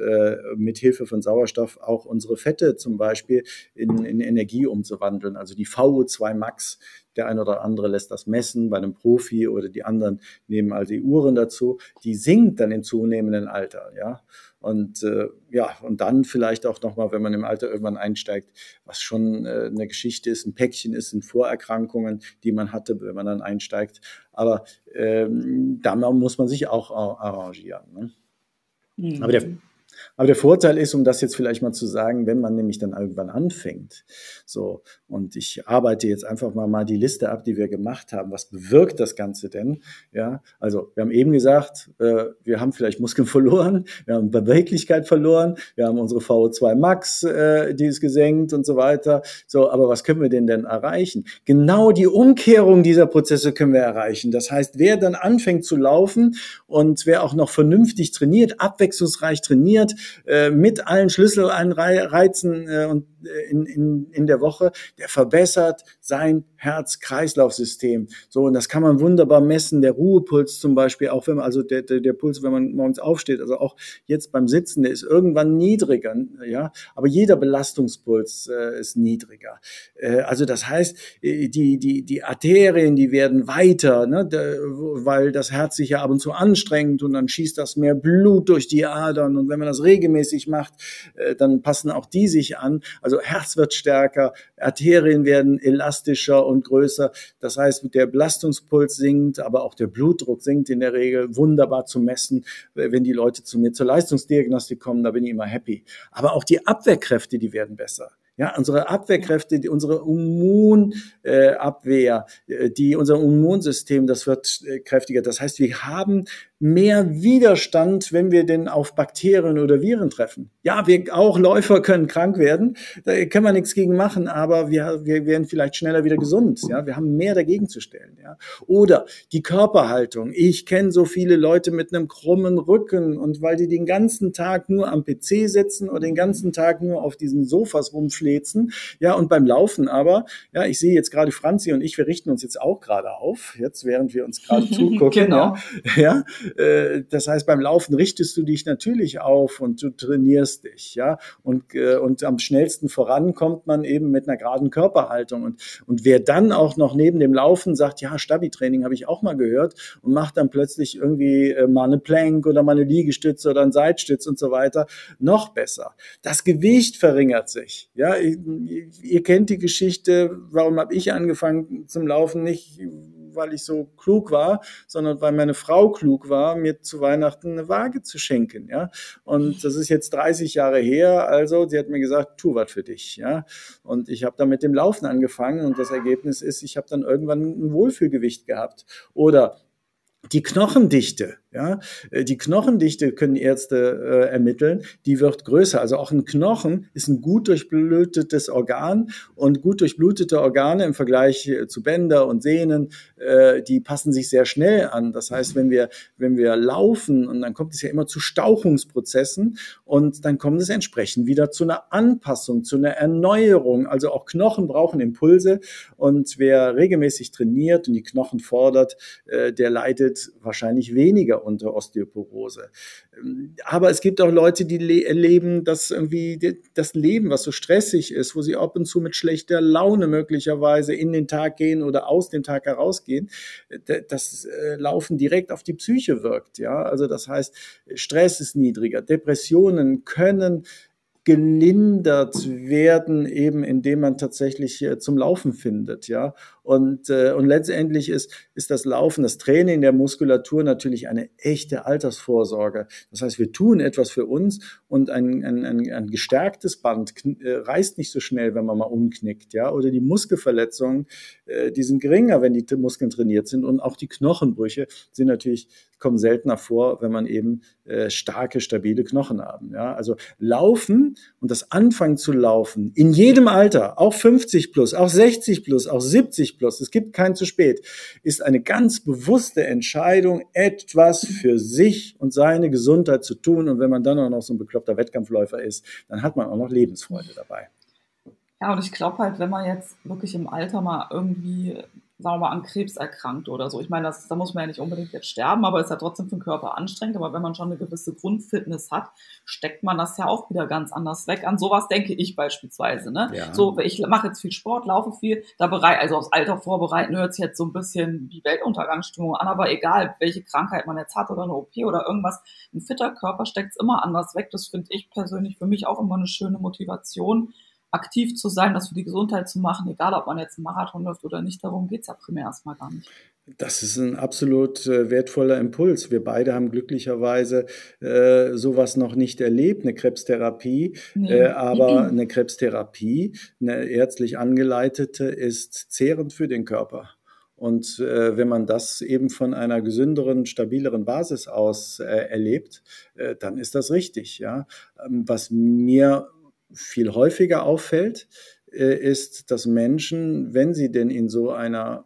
mit Hilfe von Sauerstoff auch unsere Fette zum Beispiel in Energie umzuwandeln. Also die VO2 Max, der ein oder andere lässt das messen bei einem Profi oder die anderen nehmen also die Uhren dazu, die sinkt dann im zunehmenden Alter. Ja? Und und dann vielleicht auch nochmal, wenn man im Alter irgendwann einsteigt, was schon eine Geschichte ist, ein Päckchen ist, sind Vorerkrankungen, die man hatte, wenn man dann einsteigt. Aber da muss man sich auch arrangieren. Ne? Mhm. Aber der Aber der Vorteil ist, um das jetzt vielleicht mal zu sagen, wenn man nämlich dann irgendwann anfängt, so, und ich arbeite jetzt einfach mal die Liste ab, die wir gemacht haben, was bewirkt das Ganze denn? Ja, also wir haben eben gesagt, wir haben vielleicht Muskeln verloren, wir haben Beweglichkeit verloren, wir haben unsere VO2 Max, die ist gesenkt und so weiter, so, aber was können wir denn erreichen? Genau die Umkehrung dieser Prozesse können wir erreichen, das heißt, wer dann anfängt zu laufen und wer auch noch vernünftig trainiert, abwechslungsreich trainiert, mit allen Schlüsselreizen in der Woche, der verbessert sein Herz-Kreislauf-System. So, und das kann man wunderbar messen. Der Ruhepuls zum Beispiel, auch wenn man, also der Puls, wenn man morgens aufsteht, also auch jetzt beim Sitzen, der ist irgendwann niedriger, ja, aber jeder Belastungspuls ist niedriger. Also das heißt, die Arterien, die werden weiter, ne, weil das Herz sich ja ab und zu anstrengt und dann schießt das mehr Blut durch die Adern, und wenn man das regelmäßig macht, dann passen auch die sich an. Also Herz wird stärker, Arterien werden elastischer und größer. Das heißt, der Belastungspuls sinkt, aber auch der Blutdruck sinkt in der Regel. Wunderbar zu messen, wenn die Leute zu mir zur Leistungsdiagnostik kommen, da bin ich immer happy. Aber auch die Abwehrkräfte, die werden besser. Ja, unsere Abwehrkräfte, unsere Immunabwehr, unser Immunsystem, das wird kräftiger. Das heißt, wir haben mehr Widerstand, wenn wir denn auf Bakterien oder Viren treffen. Ja, auch Läufer können krank werden, da kann man nichts gegen machen, aber wir werden vielleicht schneller wieder gesund. Ja, wir haben mehr dagegen zu stellen. Ja. Oder die Körperhaltung. Ich kenne so viele Leute mit einem krummen Rücken, und weil die den ganzen Tag nur am PC sitzen oder den ganzen Tag nur auf diesen Sofas rumfliegen, ja, und beim Laufen aber, ja, ich sehe jetzt gerade Franzi und ich, wir richten uns jetzt auch gerade auf, jetzt während wir uns gerade zugucken. Genau. Ja, das heißt, beim Laufen richtest du dich natürlich auf und du trainierst dich, ja, und am schnellsten voran kommt man eben mit einer geraden Körperhaltung, und wer dann auch noch neben dem Laufen sagt, ja, Stabi-Training habe ich auch mal gehört, und macht dann plötzlich irgendwie mal eine Plank oder mal eine Liegestütze oder einen Seitstütz und so weiter, noch besser. Das Gewicht verringert sich, ja. Ja, ihr kennt die Geschichte, warum habe ich angefangen zum Laufen? Nicht, weil ich so klug war, sondern weil meine Frau klug war, mir zu Weihnachten eine Waage zu schenken. Ja? Und das ist jetzt 30 Jahre her, also sie hat mir gesagt, tu was für dich. Ja? Und ich habe dann mit dem Laufen angefangen, und das Ergebnis ist, ich habe dann irgendwann ein Wohlfühlgewicht gehabt. Oder die Knochendichte, ja, die Knochendichte können Ärzte ermitteln, die wird größer. Also auch ein Knochen ist ein gut durchblutetes Organ, und gut durchblutete Organe im Vergleich zu Bänder und Sehnen, die passen sich sehr schnell an. Das heißt, wenn wir laufen, und dann kommt es ja immer zu Stauchungsprozessen, und dann kommt es entsprechend wieder zu einer Anpassung, zu einer Erneuerung. Also auch Knochen brauchen Impulse, und wer regelmäßig trainiert und die Knochen fordert, der leidet wahrscheinlich weniger unter Osteoporose. Aber es gibt auch Leute, die erleben, dass irgendwie das Leben, was so stressig ist, wo sie ab und zu mit schlechter Laune möglicherweise in den Tag gehen oder aus dem Tag herausgehen, das Laufen direkt auf die Psyche wirkt. Ja? Also das heißt, Stress ist niedriger, Depressionen können gelindert werden, eben indem man tatsächlich zum Laufen findet, ja. Und letztendlich ist das Laufen, das Training der Muskulatur natürlich eine echte Altersvorsorge. Das heißt, wir tun etwas für uns, und ein gestärktes Band reißt nicht so schnell, wenn man mal umknickt, ja. Oder die Muskelverletzungen, die sind geringer, wenn die Muskeln trainiert sind, und auch die Knochenbrüche sind natürlich, kommen seltener vor, wenn man eben starke, stabile Knochen haben. Ja? Also Laufen und das Anfangen zu laufen, in jedem Alter, auch 50 plus, auch 60 plus, auch 70 plus, es gibt kein zu spät, ist eine ganz bewusste Entscheidung, etwas für sich und seine Gesundheit zu tun. Und wenn man dann auch noch so ein bekloppter Wettkampfläufer ist, dann hat man auch noch Lebensfreude dabei. Ja, und ich glaube halt, wenn man jetzt wirklich im Alter mal irgendwie, sagen wir mal, an Krebs erkrankt oder so. Ich meine, da muss man ja nicht unbedingt jetzt sterben, aber ist ja trotzdem für den Körper anstrengend. Aber wenn man schon eine gewisse Grundfitness hat, steckt man das ja auch wieder ganz anders weg. An sowas denke ich beispielsweise. Ne? Ja. So, ich mache jetzt viel Sport, laufe viel, also aufs Alter vorbereiten, hört sich jetzt so ein bisschen die Weltuntergangsstimmung an, aber egal, welche Krankheit man jetzt hat oder eine OP oder irgendwas, ein fitter Körper steckt es immer anders weg. Das finde ich persönlich für mich auch immer eine schöne Motivation, aktiv zu sein, das für die Gesundheit zu machen, egal ob man jetzt einen Marathon läuft oder nicht, darum geht es ja primär erstmal gar nicht. Das ist ein absolut wertvoller Impuls. Wir beide haben glücklicherweise sowas noch nicht erlebt, eine Krebstherapie. Nee. Aber eine Krebstherapie, eine ärztlich angeleitete, ist zehrend für den Körper. Und wenn man das eben von einer gesünderen, stabileren Basis aus erlebt, dann ist das richtig. Ja? Was mir viel häufiger auffällt, ist, dass Menschen, wenn sie denn in so einer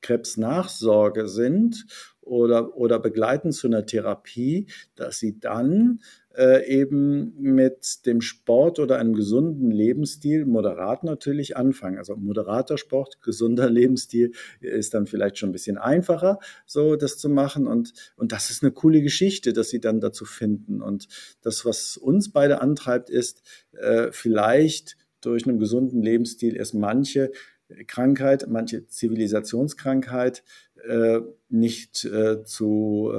Krebsnachsorge sind oder begleiten zu einer Therapie, dass sie dann eben mit dem Sport oder einem gesunden Lebensstil, moderat natürlich, anfangen. Also moderater Sport, gesunder Lebensstil ist dann vielleicht schon ein bisschen einfacher, so das zu machen. Und das ist eine coole Geschichte, dass sie dann dazu finden. Und das, was uns beide antreibt, ist, vielleicht durch einen gesunden Lebensstil ist manche Krankheit, manche Zivilisationskrankheit nicht zu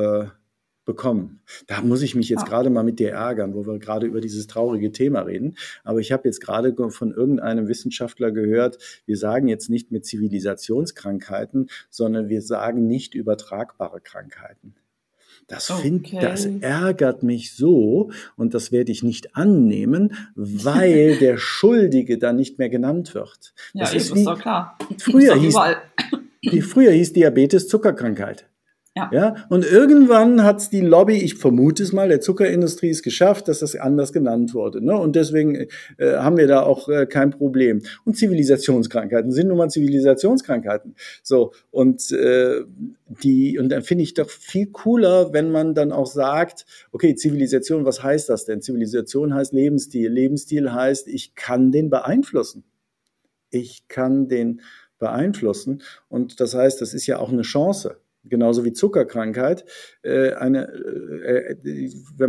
bekommen. Da muss ich mich jetzt gerade mal mit dir ärgern, wo wir gerade über dieses traurige Thema reden. Aber ich habe jetzt gerade von irgendeinem Wissenschaftler gehört, wir sagen jetzt nicht mehr Zivilisationskrankheiten, sondern wir sagen nicht übertragbare Krankheiten. Das ärgert mich so, und das werde ich nicht annehmen, weil der Schuldige dann nicht mehr genannt wird. Ja, das ist doch klar. Früher hieß Diabetes Zuckerkrankheit. Ja, und irgendwann hat es die Lobby, ich vermute es mal, der Zuckerindustrie es geschafft, dass das anders genannt wurde. Ne? Und deswegen haben wir da auch kein Problem. Und Zivilisationskrankheiten sind nun mal Zivilisationskrankheiten. So, und dann finde ich doch viel cooler, wenn man dann auch sagt, okay, Zivilisation, was heißt das denn? Zivilisation heißt Lebensstil. Lebensstil heißt, ich kann den beeinflussen. Und das heißt, das ist ja auch eine Chance. Genauso wie Zuckerkrankheit, wenn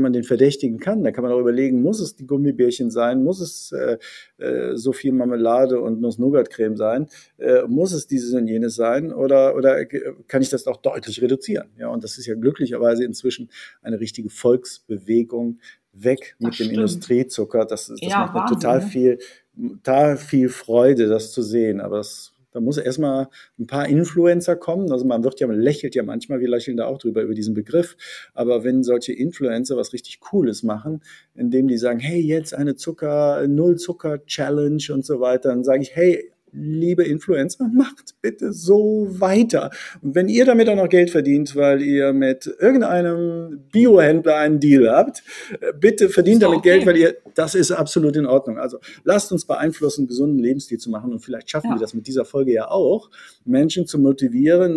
man den verdächtigen kann, dann kann man auch überlegen, muss es die Gummibärchen sein, muss es so viel Marmelade und Nuss-Nougat-Creme sein, muss es dieses und jenes sein oder kann ich das auch deutlich reduzieren? Ja, und das ist ja glücklicherweise inzwischen eine richtige Volksbewegung, weg mit dem Industriezucker. Das macht mir total viel Freude, das zu sehen, aber da muss erstmal ein paar Influencer kommen. Also man lächelt ja manchmal, wir lächeln da auch drüber, über diesen Begriff. Aber wenn solche Influencer was richtig Cooles machen, indem die sagen, hey, jetzt eine Null-Zucker-Challenge und so weiter, dann sage ich, hey, liebe Influencer, macht bitte so weiter. Und wenn ihr damit auch noch Geld verdient, weil ihr mit irgendeinem Biohändler einen Deal habt, bitte verdient damit Geld, weil das ist absolut in Ordnung. Also lasst uns beeinflussen, einen gesunden Lebensstil zu machen, und vielleicht schaffen wir das mit dieser Folge ja auch, Menschen zu motivieren,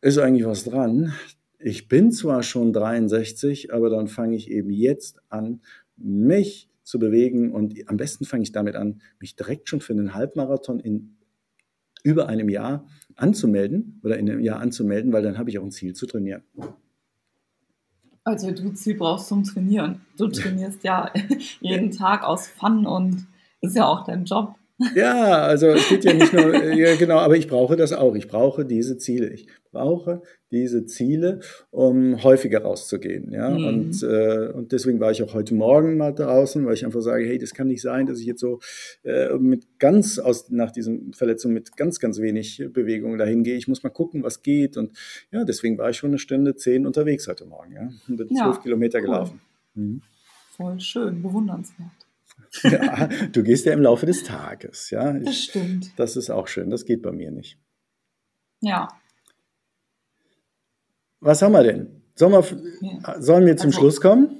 ist eigentlich was dran. Ich bin zwar schon 63, aber dann fange ich eben jetzt an, mich zu bewegen, und am besten fange ich damit an, mich direkt schon für einen Halbmarathon in über einem Jahr anzumelden weil dann habe ich auch ein Ziel zu trainieren. Also du Ziel brauchst zum Trainieren. Du trainierst ja jeden Tag aus Fun, und ist ja auch dein Job. Ja, also es geht ja nicht nur, aber ich brauche das auch. Ich brauche diese Ziele. Um häufiger rauszugehen. Ja? Mhm. Und deswegen war ich auch heute Morgen mal draußen, weil ich einfach sage, hey, das kann nicht sein, dass ich jetzt so nach diesen Verletzungen mit ganz, ganz wenig Bewegung dahin gehe. Ich muss mal gucken, was geht. Und ja, deswegen war ich schon 1:10 unterwegs heute Morgen. Ja? Und bin 12 Kilometer gelaufen. Mhm. Voll schön, bewundernswert. Ja, du gehst ja im Laufe des Tages. Ja? Das stimmt. Das ist auch schön, das geht bei mir nicht. Ja. Was haben wir denn? Sollen wir zum Schluss kommen?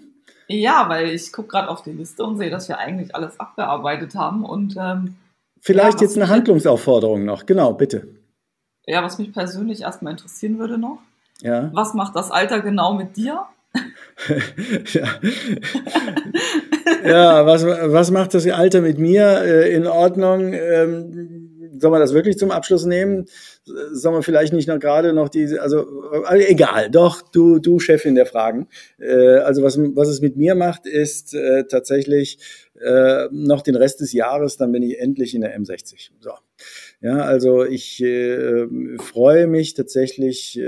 Ja, weil ich gucke gerade auf die Liste und sehe, dass wir eigentlich alles abgearbeitet haben. Und vielleicht jetzt eine Handlungsaufforderung noch. Genau, bitte. Ja, was mich persönlich erstmal interessieren würde noch. Ja. Was macht das Alter genau mit dir? Ja, was macht das Alter mit mir? In Ordnung. Sollen wir das wirklich zum Abschluss nehmen? Sollen wir vielleicht nicht noch gerade noch egal, doch, du Chefin der Fragen. Also was es mit mir macht, ist tatsächlich noch den Rest des Jahres, dann bin ich endlich in der M60. So. Ja, also ich freue mich tatsächlich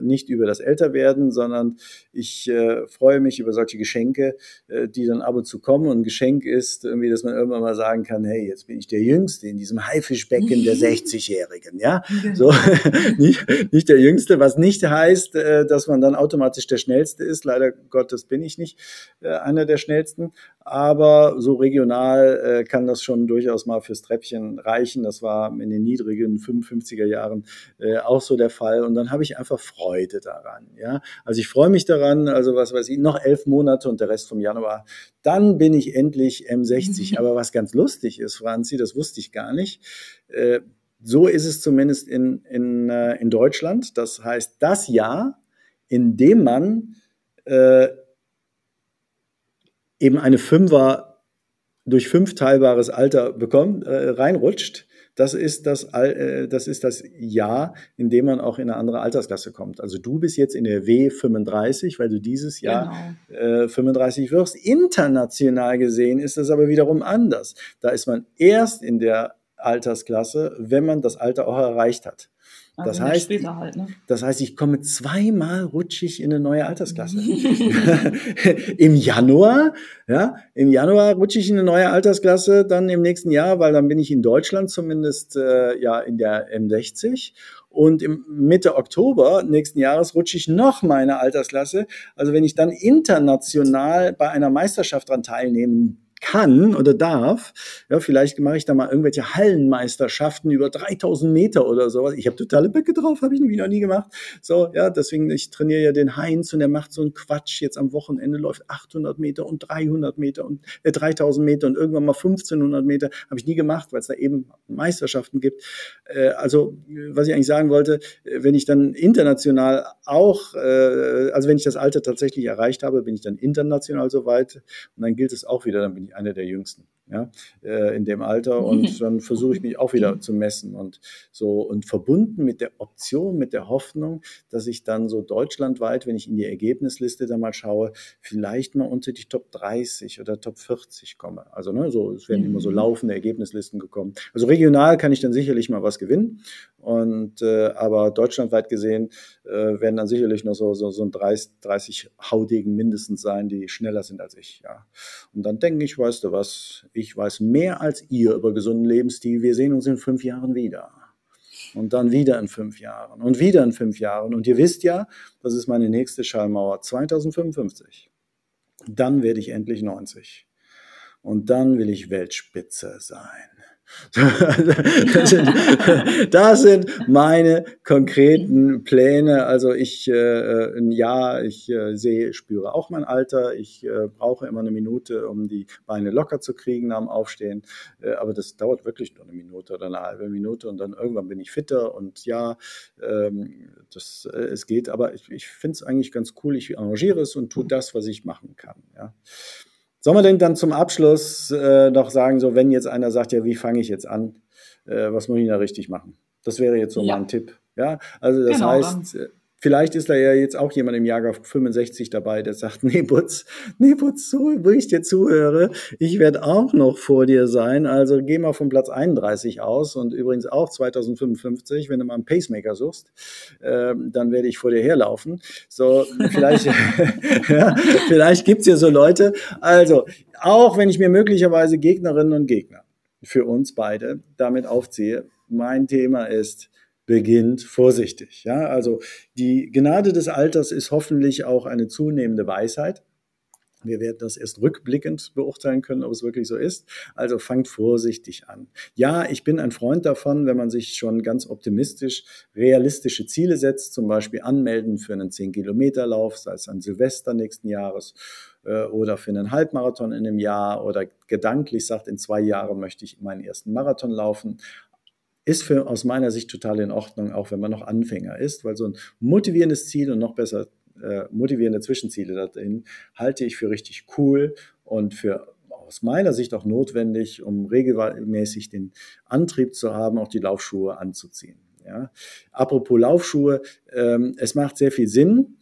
nicht über das Älterwerden, sondern ich freue mich über solche Geschenke, die dann ab und zu kommen. Und ein Geschenk ist irgendwie, dass man irgendwann mal sagen kann, hey, jetzt bin ich der Jüngste in diesem Haifischbecken der 60-Jährigen. Ja, so nicht der Jüngste, was nicht heißt, dass man dann automatisch der Schnellste ist. Leider Gottes bin ich nicht einer der Schnellsten, aber so regional kann das schon durchaus mal fürs Treppchen reichen. Das war in den niedrigen 55er Jahren auch so der Fall. Und dann habe ich einfach Freude daran. Ja? Also ich freue mich daran, also was weiß ich, noch 11 Monate und der Rest vom Januar. Dann bin ich endlich M60. Aber was ganz lustig ist, Franzi, das wusste ich gar nicht, so ist es zumindest in Deutschland. Das heißt, das Jahr, in dem man eben eine 5er durch 5 teilbares Alter bekommt, reinrutscht, das ist das Jahr, in dem man auch in eine andere Altersklasse kommt. Also du bist jetzt in der W35, weil du dieses Jahr 35 wirst. International gesehen ist das aber wiederum anders. Da ist man erst in der Altersklasse, wenn man das Alter auch erreicht hat. Das heißt, ich komme zweimal rutschig in eine neue Altersklasse. Im Januar rutsche ich in eine neue Altersklasse, dann im nächsten Jahr, weil dann bin ich in Deutschland zumindest in der M60. Und im Mitte Oktober nächsten Jahres rutsche ich noch meine Altersklasse. Also wenn ich dann international bei einer Meisterschaft dran teilnehmen kann oder darf, ja, vielleicht mache ich da mal irgendwelche Hallenmeisterschaften über 3000 Meter oder sowas. Ich habe totale Böcke drauf, habe ich noch nie gemacht. So, ja, deswegen, ich trainiere ja den Heinz und der macht so einen Quatsch. Jetzt am Wochenende läuft 800 Meter und 300 Meter und 3000 Meter und irgendwann mal 1500 Meter. Habe ich nie gemacht, weil es da eben Meisterschaften gibt. Also, was ich eigentlich sagen wollte, wenn ich dann international auch, also wenn ich das Alter tatsächlich erreicht habe, bin ich dann international soweit und dann gilt es auch wieder, dann bin ich einer der Jüngsten, ja, in dem Alter, und dann versuche ich mich auch wieder zu messen und so, und verbunden mit der Option, mit der Hoffnung, dass ich dann so deutschlandweit, wenn ich in die Ergebnisliste dann mal schaue, vielleicht mal unter die Top 30 oder Top 40 komme. Also ne, so, es werden immer so laufende Ergebnislisten gekommen. Also regional kann ich dann sicherlich mal was gewinnen, und aber deutschlandweit gesehen werden dann sicherlich noch so ein 30 Haudegen mindestens sein, die schneller sind als ich, ja. Und dann denke ich, weißt du was, ich weiß mehr als ihr über gesunden Lebensstil. Wir sehen uns in 5 Jahren wieder. Und dann wieder in 5 Jahren. Und wieder in 5 Jahren. Und ihr wisst ja, das ist meine nächste Schallmauer, 2055. Dann werde ich endlich 90. Und dann will ich Weltspitze sein. Das sind meine konkreten Pläne. Also ich sehe, spüre auch mein Alter. Ich brauche immer eine Minute, um die Beine locker zu kriegen nach dem Aufstehen. Aber das dauert wirklich nur eine Minute oder eine halbe Minute und dann irgendwann bin ich fitter und es geht. Aber ich finde es eigentlich ganz cool. Ich arrangiere es und tue das, was ich machen kann. Ja. Soll man denn dann zum Abschluss noch sagen, so wenn jetzt einer sagt, ja, wie fange ich jetzt an? Was muss ich da richtig machen? Das wäre jetzt so mal ein Tipp. Ja, also das heißt, vielleicht ist da ja jetzt auch jemand im Jahrgang 65 dabei, der sagt, nee Putz, so wo ich dir zuhöre, ich werde auch noch vor dir sein, also geh mal vom Platz 31 aus und übrigens auch 2055, wenn du mal einen Pacemaker suchst, dann werde ich vor dir herlaufen. So, vielleicht, ja, vielleicht gibt's ja so Leute, also auch wenn ich mir möglicherweise Gegnerinnen und Gegner für uns beide damit aufziehe, mein Thema ist, beginnt vorsichtig. Ja? Also die Gnade des Alters ist hoffentlich auch eine zunehmende Weisheit. Wir werden das erst rückblickend beurteilen können, ob es wirklich so ist. Also fangt vorsichtig an. Ja, ich bin ein Freund davon, wenn man sich schon ganz optimistisch realistische Ziele setzt, zum Beispiel anmelden für einen 10-Kilometer-Lauf, sei es an Silvester nächsten Jahres, oder für einen Halbmarathon in einem Jahr, oder gedanklich sagt, in 2 Jahren möchte ich meinen ersten Marathon laufen. Ist aus meiner Sicht total in Ordnung, auch wenn man noch Anfänger ist, weil so ein motivierendes Ziel und noch besser motivierende Zwischenziele da drin halte ich für richtig cool und für aus meiner Sicht auch notwendig, um regelmäßig den Antrieb zu haben, auch die Laufschuhe anzuziehen. Ja? Apropos Laufschuhe, es macht sehr viel Sinn,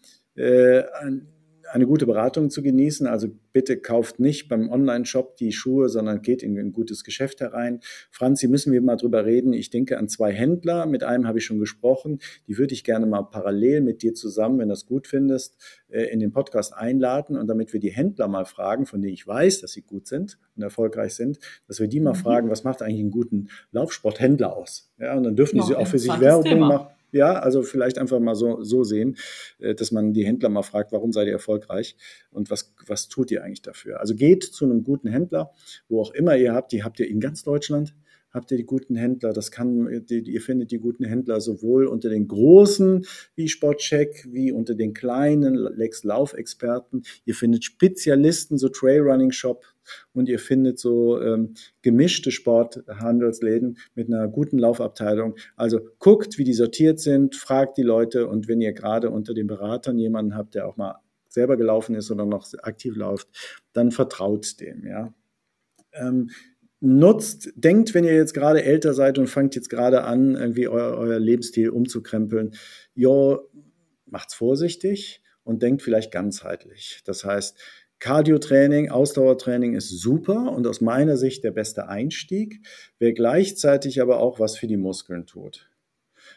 eine gute Beratung zu genießen. Also bitte kauft nicht beim Online-Shop die Schuhe, sondern geht in ein gutes Geschäft herein. Franzi, müssen wir mal drüber reden. Ich denke an 2 Händler. Mit einem habe ich schon gesprochen. Die würde ich gerne mal parallel mit dir zusammen, wenn du es gut findest, in den Podcast einladen. Und damit wir die Händler mal fragen, von denen ich weiß, dass sie gut sind und erfolgreich sind, dass wir die mal fragen, was macht eigentlich einen guten Laufsporthändler aus? Ja, und dann dürfen die sie auch für sich Werbung machen. Ja, also vielleicht einfach mal so sehen, dass man die Händler mal fragt, warum seid ihr erfolgreich und was tut ihr eigentlich dafür? Also geht zu einem guten Händler, wo auch immer ihr habt, die habt ihr in ganz Deutschland, habt ihr die guten Händler, ihr findet die guten Händler sowohl unter den großen wie Sportcheck, wie unter den kleinen Lex-Lauf-Experten, ihr findet Spezialisten, so Trailrunning-Shop, und ihr findet so gemischte Sporthandelsläden mit einer guten Laufabteilung. Also guckt, wie die sortiert sind, fragt die Leute, und wenn ihr gerade unter den Beratern jemanden habt, der auch mal selber gelaufen ist oder noch aktiv läuft, dann vertraut dem, ja. Denkt, wenn ihr jetzt gerade älter seid und fangt jetzt gerade an, irgendwie euer Lebensstil umzukrempeln, macht's vorsichtig und denkt vielleicht ganzheitlich. Das heißt, Cardio-Training, Ausdauertraining ist super und aus meiner Sicht der beste Einstieg, wer gleichzeitig aber auch was für die Muskeln tut.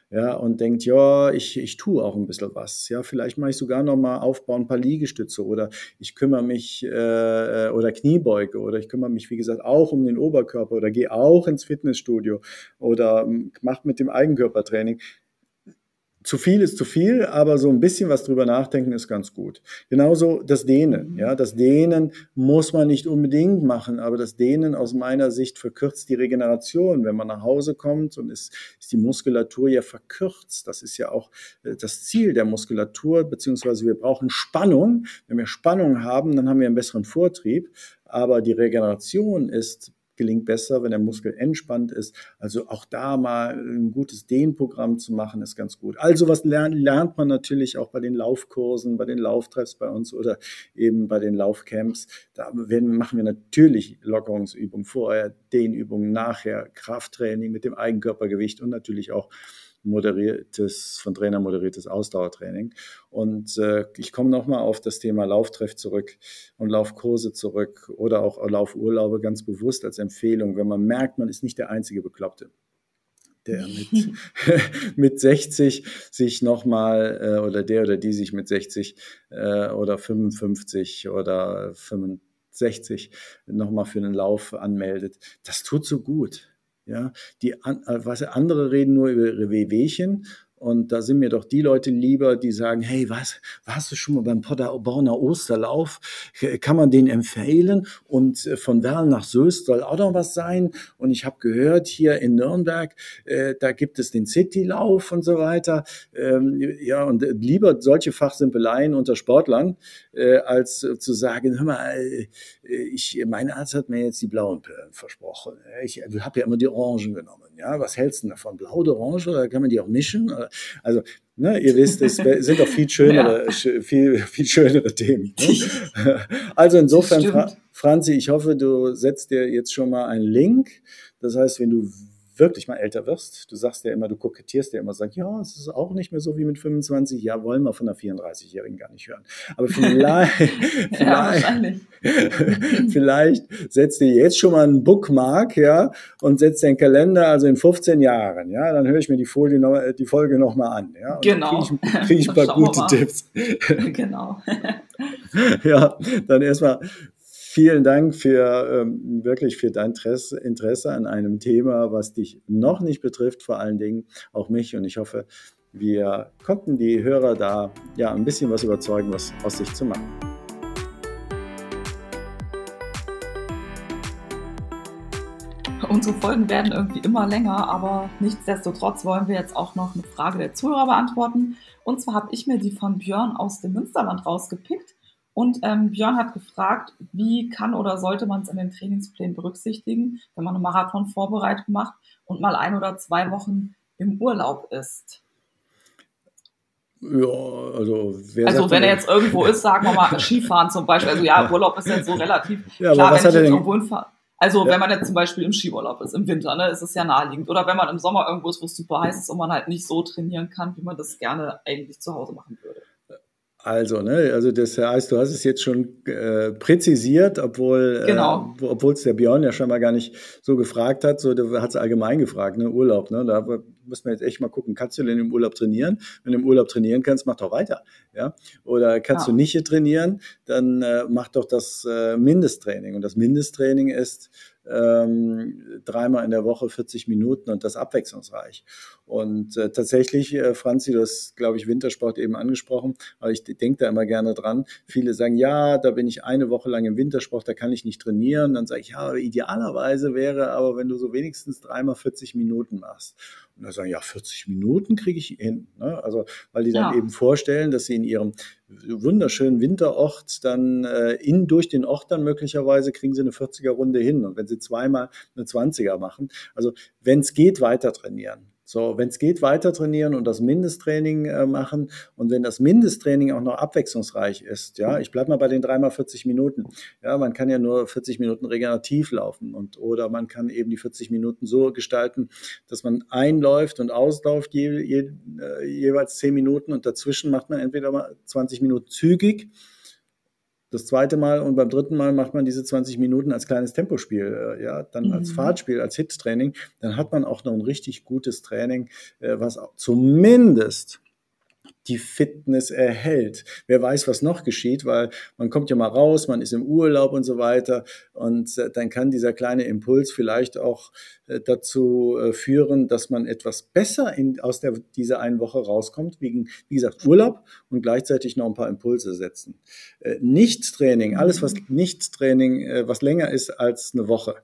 Ja, und denkt, ich tue auch ein bisschen was. Ja, vielleicht mache ich sogar nochmal ein paar Liegestütze, oder ich kümmere mich oder Kniebeuge, oder ich kümmere mich, wie gesagt, auch um den Oberkörper, oder gehe auch ins Fitnessstudio oder mache mit dem Eigenkörpertraining. Zu viel ist zu viel, aber so ein bisschen was drüber nachdenken ist ganz gut. Genauso das Dehnen. Ja, das Dehnen muss man nicht unbedingt machen, aber das Dehnen aus meiner Sicht verkürzt die Regeneration. Wenn man nach Hause kommt und ist die Muskulatur ja verkürzt. Das ist ja auch das Ziel der Muskulatur, beziehungsweise wir brauchen Spannung. Wenn wir Spannung haben, dann haben wir einen besseren Vortrieb, aber die Regeneration gelingt besser, wenn der Muskel entspannt ist. Also auch da mal ein gutes Dehnprogramm zu machen, ist ganz gut. Also was lernt man natürlich auch bei den Laufkursen, bei den Lauftreffs bei uns oder eben bei den Laufcamps. Da machen wir natürlich Lockerungsübungen vorher, Dehnübungen nachher, Krafttraining mit dem Eigenkörpergewicht und natürlich auch von Trainer moderiertes Ausdauertraining. Und ich komme nochmal auf das Thema Lauftreff zurück und Laufkurse zurück oder auch Laufurlaube ganz bewusst als Empfehlung, wenn man merkt, man ist nicht der einzige Bekloppte, der mit 60 sich nochmal oder die sich mit 60 oder 55 oder 65 nochmal für einen Lauf anmeldet. Das tut so gut. Ja, andere reden nur über ihre Wehwehchen, und da sind mir doch die Leute lieber, die sagen, hey, was, warst du schon mal beim Paderborner Osterlauf? Kann man den empfehlen? Und von Werl nach Soest soll auch noch was sein. Und ich habe gehört, hier in Nürnberg, da gibt es den Citylauf und so weiter. Und lieber solche Fachsimpeleien unter Sportlern, als zu sagen, hör mal, mein Arzt hat mir jetzt die blauen Pillen versprochen. Ich habe ja immer die Orangen genommen. Ja, was hältst du denn davon? Blau oder Orange? Oder kann man die auch mischen? Also, ihr wisst, es sind doch viel schönere, viel schönere Themen. Ne? Also insofern, Franzi, ich hoffe, du setzt dir jetzt schon mal einen Link. Das heißt, wenn du wirklich mal älter wirst, du sagst ja immer, du kokettierst ja immer, sagst, es ist auch nicht mehr so wie mit 25, wollen wir von einer 34-Jährigen gar nicht hören. Aber vielleicht setzt dir jetzt schon mal einen Bookmark, ja, und setzt den Kalender, also in 15 Jahren, ja, dann höre ich mir die Folge nochmal an, ja. Und genau. Dann krieg ich ein paar gute Tipps. Genau. Ja, dann erstmal vielen Dank für wirklich für dein Interesse an einem Thema, was dich noch nicht betrifft, vor allen Dingen auch mich. Und ich hoffe, wir konnten die Hörer da ein bisschen was überzeugen, was aus sich zu machen. Unsere Folgen werden irgendwie immer länger, aber nichtsdestotrotz wollen wir jetzt auch noch eine Frage der Zuhörer beantworten. Und zwar habe ich mir die von Björn aus dem Münsterland rausgepickt. Und Björn hat gefragt, wie kann oder sollte man es in den Trainingsplänen berücksichtigen, wenn man eine Marathonvorbereitung macht und mal 1 oder 2 Wochen im Urlaub ist? Ja, also wenn er jetzt irgendwo ist, sagen wir mal Skifahren zum Beispiel. Also Urlaub ist ja so relativ. Ja, klar, aber was hat er denn? Also wenn man jetzt zum Beispiel im Skiurlaub ist, im Winter, ne, ist es ja naheliegend. Oder wenn man im Sommer irgendwo ist, wo es super heiß ist und man halt nicht so trainieren kann, wie man das gerne eigentlich zu Hause machen würde. Also, ne, also das heißt, du hast es jetzt schon präzisiert, obwohl genau. Obwohl es der Björn ja schon mal gar nicht so gefragt hat, so der hat es allgemein gefragt, ne, Urlaub, ne, da müssen wir jetzt echt mal gucken, kannst du denn im Urlaub trainieren? Wenn du im Urlaub trainieren kannst, mach doch weiter, ja? Oder kannst du nicht hier trainieren, dann mach doch das Mindesttraining, und das Mindesttraining ist dreimal in der Woche 40 Minuten und das abwechslungsreich. Und tatsächlich, Franzi, du hast, glaube ich, Wintersport eben angesprochen, aber ich denke da immer gerne dran. Viele sagen, ja, da bin ich eine Woche lang im Wintersport, da kann ich nicht trainieren. Dann sage ich, ja, idealerweise wäre aber, wenn du so wenigstens dreimal 40 Minuten machst. Und dann sagen, ja, 40 Minuten kriege ich hin. Ne? Also, weil die dann eben vorstellen, dass sie in ihrem wunderschönen Winterort dann durch den Ort dann möglicherweise kriegen sie eine 40er-Runde hin. Und wenn sie zweimal eine 20er machen, also wenn es geht, weiter trainieren. So, wenn es geht, weiter trainieren und das Mindesttraining machen. Und wenn das Mindesttraining auch noch abwechslungsreich ist, ja, ich bleibe mal bei den 3x40 Minuten. Ja, man kann ja nur 40 Minuten regenerativ laufen oder man kann eben die 40 Minuten so gestalten, dass man einläuft und ausläuft jeweils 10 Minuten und dazwischen macht man entweder mal 20 Minuten zügig, das zweite Mal, und beim dritten Mal macht man diese 20 Minuten als kleines Tempospiel, ja, dann als Fahrtspiel, als Hit-Training, dann hat man auch noch ein richtig gutes Training, was auch zumindest die Fitness erhält. Wer weiß, was noch geschieht, weil man kommt ja mal raus, man ist im Urlaub und so weiter, und dann kann dieser kleine Impuls vielleicht auch dazu führen, dass man etwas besser aus dieser einen Woche rauskommt, wegen, wie gesagt, Urlaub und gleichzeitig noch ein paar Impulse setzen. Nicht-Training, alles was Nicht-Training, was länger ist als eine Woche,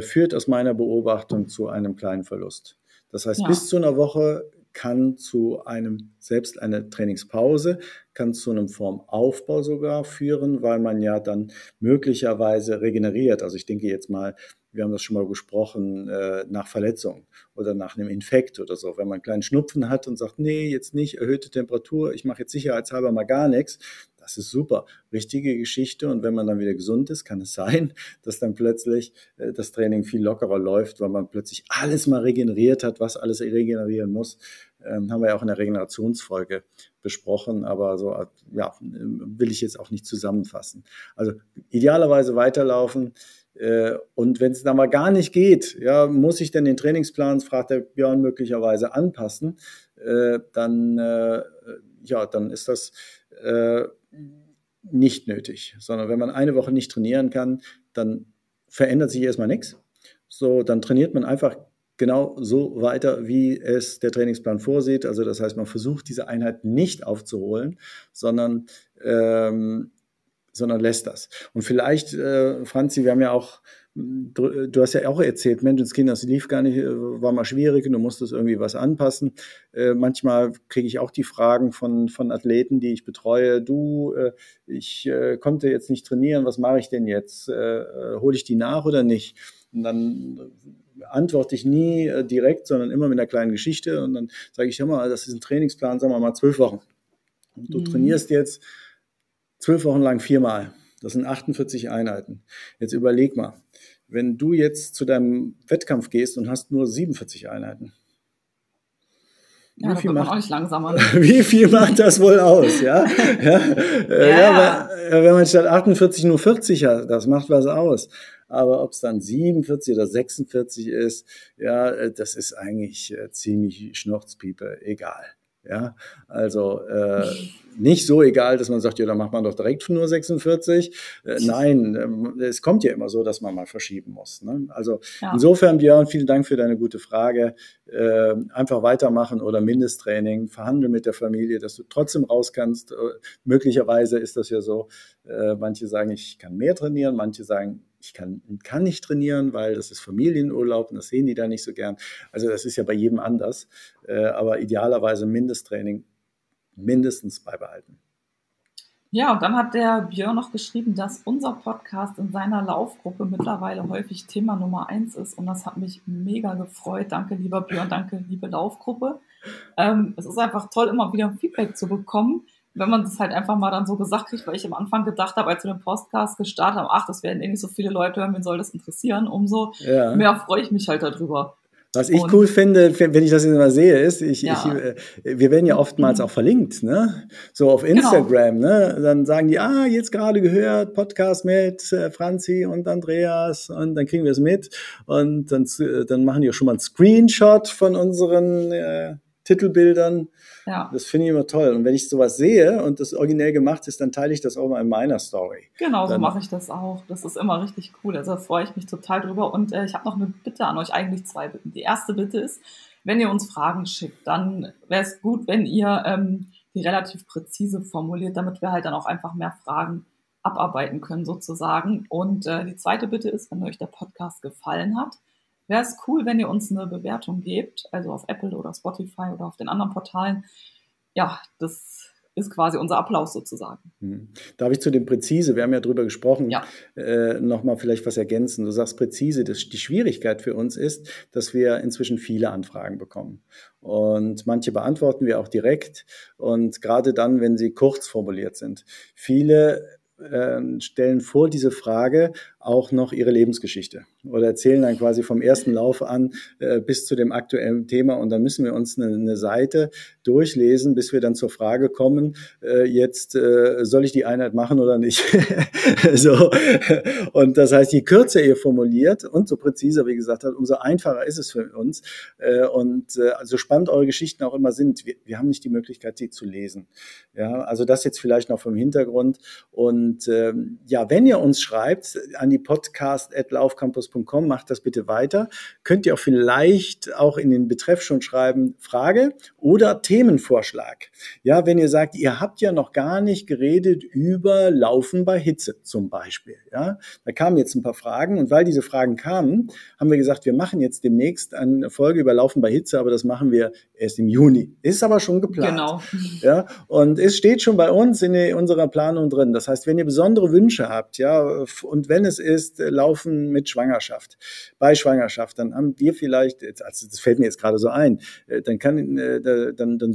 führt aus meiner Beobachtung zu einem kleinen Verlust. Das heißt, bis zu einer Woche kann zu einem, selbst eine Trainingspause, kann zu einem Formaufbau sogar führen, weil man ja dann möglicherweise regeneriert. Also ich denke jetzt mal, wir haben das schon mal besprochen, nach Verletzung oder nach einem Infekt oder so. Wenn man einen kleinen Schnupfen hat und sagt, nee, jetzt nicht, erhöhte Temperatur, ich mache jetzt sicherheitshalber mal gar nichts, das ist super, richtige Geschichte. Und wenn man dann wieder gesund ist, kann es sein, dass dann plötzlich das Training viel lockerer läuft, weil man plötzlich alles mal regeneriert hat, was alles regenerieren muss. Haben wir ja auch in der Regenerationsfolge besprochen, aber so, ja, will ich jetzt auch nicht zusammenfassen. Also idealerweise weiterlaufen. Und wenn es dann mal gar nicht geht, ja, muss ich denn den Trainingsplan, fragt der Björn, möglicherweise anpassen, dann ist das nicht nötig, sondern wenn man eine Woche nicht trainieren kann, dann verändert sich erstmal nichts. So, dann trainiert man einfach genau so weiter, wie es der Trainingsplan vorsieht. Also das heißt, man versucht diese Einheit nicht aufzuholen, sondern lässt das. Und vielleicht, Franzi, wir haben ja auch, du hast ja auch erzählt, Menschenskind, das lief gar nicht, war mal schwierig und du musstest irgendwie was anpassen. Manchmal kriege ich auch die Fragen von Athleten, die ich betreue, du, ich konnte jetzt nicht trainieren, was mache ich denn jetzt? Hole ich die nach oder nicht? Und dann antworte ich nie direkt, sondern immer mit einer kleinen Geschichte, und dann sage ich, hör mal, das ist ein Trainingsplan, sagen wir mal 12 Wochen. Und du trainierst jetzt 12 Wochen lang 4-mal. Das sind 48 Einheiten. Jetzt überleg mal, wenn du jetzt zu deinem Wettkampf gehst und hast nur 47 Einheiten. Ja, dann wird man auch nicht langsamer. Wie viel macht das wohl aus? Ja? Wenn man statt 48 nur 40 hat, das macht was aus. Aber ob es dann 47 oder 46 ist, ja, das ist eigentlich ziemlich Schnurzpiepe, egal. Ja, also nicht so egal, dass man sagt, ja, dann macht man doch direkt nur 46. Nein, es kommt ja immer so, dass man mal verschieben muss. Ne? Also insofern, Björn, vielen Dank für deine gute Frage. Einfach weitermachen oder Mindesttraining, verhandeln mit der Familie, dass du trotzdem raus kannst. Möglicherweise ist das ja so, manche sagen, ich kann mehr trainieren, manche sagen, ich kann nicht trainieren, weil das ist Familienurlaub und das sehen die da nicht so gern. Also das ist ja bei jedem anders. Aber idealerweise Mindesttraining mindestens beibehalten. Ja, und dann hat der Björn noch geschrieben, dass unser Podcast in seiner Laufgruppe mittlerweile häufig Thema Nummer 1 ist. Und das hat mich mega gefreut. Danke, lieber Björn, danke, liebe Laufgruppe. Es ist einfach toll, immer wieder Feedback zu bekommen, wenn man das halt einfach mal dann so gesagt kriegt, weil ich am Anfang gedacht habe, als wir den Podcast gestartet haben, ach, das werden eh nicht so viele Leute hören, wen soll das interessieren, umso mehr freue ich mich halt darüber. Was ich cool finde, wenn ich das immer sehe, ist, wir werden ja oftmals auch verlinkt, ne? So auf Instagram, ne? Dann sagen die, jetzt gerade gehört, Podcast mit Franzi und Andreas, und dann kriegen wir es mit, und dann machen die auch schon mal einen Screenshot von unseren Titelbildern. Ja. Das finde ich immer toll. Und wenn ich sowas sehe und das originell gemacht ist, dann teile ich das auch mal in meiner Story. Genau, so mache ich das auch. Das ist immer richtig cool. Also da freue ich mich total drüber. Und ich habe noch eine Bitte an euch, eigentlich zwei Bitten. Die erste Bitte ist, wenn ihr uns Fragen schickt, dann wäre es gut, wenn ihr die relativ präzise formuliert, damit wir halt dann auch einfach mehr Fragen abarbeiten können sozusagen. Und die zweite Bitte ist, wenn euch der Podcast gefallen hat, wäre es cool, wenn ihr uns eine Bewertung gebt, also auf Apple oder Spotify oder auf den anderen Portalen. Ja, das ist quasi unser Applaus sozusagen. Darf ich zu dem Präzise, wir haben ja drüber gesprochen, nochmal vielleicht was ergänzen. Du sagst Präzise, die Schwierigkeit für uns ist, dass wir inzwischen viele Anfragen bekommen. Und manche beantworten wir auch direkt, und gerade dann, wenn sie kurz formuliert sind. Viele stellen vor diese Frage auch noch ihre Lebensgeschichte oder erzählen dann quasi vom ersten Lauf an bis zu dem aktuellen Thema, und dann müssen wir uns eine Seite durchlesen, bis wir dann zur Frage kommen, soll ich die Einheit machen oder nicht? So. Und das heißt, je kürzer ihr formuliert und so präziser, wie gesagt, umso einfacher ist es für uns, und so spannend eure Geschichten auch immer sind, wir haben nicht die Möglichkeit, sie zu lesen. Ja, also das jetzt vielleicht noch vom Hintergrund. Und wenn ihr uns schreibt an die podcast@laufcampus.com, macht das bitte weiter. Könnt ihr auch vielleicht auch in den Betreff schon schreiben, Frage oder Themenvorschlag. Ja, wenn ihr sagt, ihr habt ja noch gar nicht geredet über Laufen bei Hitze zum Beispiel. Ja, da kamen jetzt ein paar Fragen, und weil diese Fragen kamen, haben wir gesagt, wir machen jetzt demnächst eine Folge über Laufen bei Hitze, aber das machen wir erst im Juni. Ist aber schon geplant. Genau. Ja, und es steht schon bei uns in unserer Planung drin. Das heißt, wenn ihr besondere Wünsche habt, ja, und wenn es ist, Laufen mit Schwangerschaft, bei Schwangerschaft, dann haben wir vielleicht, also das fällt mir jetzt gerade so ein, dann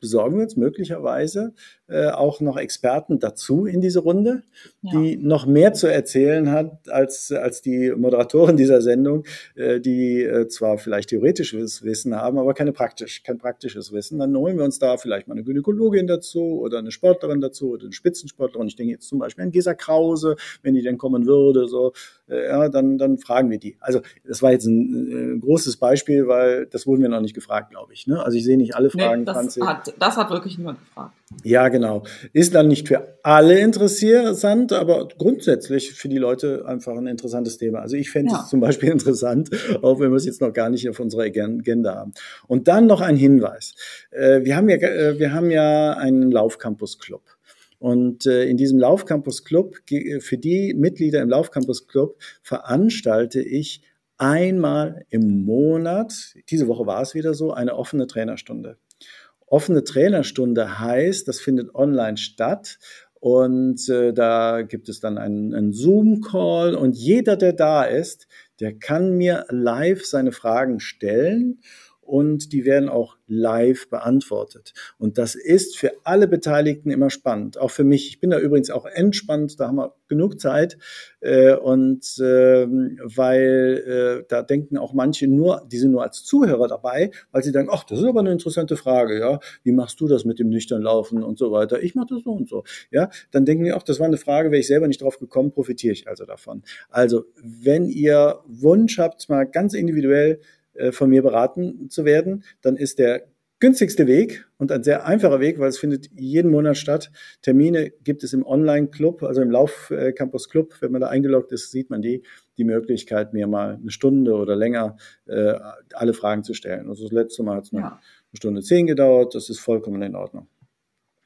besorgen wir uns möglicherweise auch noch Experten dazu in diese Runde, die noch mehr zu erzählen hat als die Moderatorin dieser Sendung, die zwar vielleicht theoretisches Wissen haben, aber kein praktisches Wissen. Dann holen wir uns da vielleicht mal eine Gynäkologin dazu oder eine Sportlerin dazu oder eine Spitzensportlerin. Ich denke jetzt zum Beispiel an Gesa Krause, wenn die denn kommen würde, so, dann fragen wir die. Also das war jetzt ein großes Beispiel, weil das wurden wir noch nicht gefragt, glaube ich. Ne? Also ich sehe nicht alle Fragen. Das hat wirklich niemand gefragt. Ja, genau. Ist dann nicht für alle interessant, aber grundsätzlich für die Leute einfach ein interessantes Thema. Also ich fände es zum Beispiel interessant, auch wenn wir es jetzt noch gar nicht auf unserer Agenda haben. Und dann noch ein Hinweis. Wir haben ja einen Laufcampus Club. Und in diesem Laufcampus Club, für die Mitglieder im Laufcampus Club, veranstalte ich einmal im Monat, diese Woche war es wieder so, eine offene Trainerstunde. Offene Trainerstunde heißt, das findet online statt, und da gibt es dann einen Zoom-Call, und jeder, der da ist, der kann mir live seine Fragen stellen, und die werden auch live beantwortet. Und das ist für alle Beteiligten immer spannend, auch für mich. Ich bin da übrigens auch entspannt, da haben wir genug Zeit. Und weil da denken auch manche die sind nur als Zuhörer dabei, weil sie denken, ach, das ist aber eine interessante Frage, ja. Wie machst du das mit dem nüchtern Laufen und so weiter? Ich mache das so und so. Ja, dann denken die, ach, das war eine Frage, wäre ich selber nicht drauf gekommen, profitiere ich also davon. Also, wenn ihr Wunsch habt, mal ganz individuell von mir beraten zu werden, dann ist der günstigste Weg und ein sehr einfacher Weg, weil es findet jeden Monat statt. Termine gibt es im Online-Club, also im Laufcampus-Club. Wenn man da eingeloggt ist, sieht man die Möglichkeit, mir mal eine Stunde oder länger alle Fragen zu stellen. Also das letzte Mal hat es eine Stunde 10 gedauert. Das ist vollkommen in Ordnung.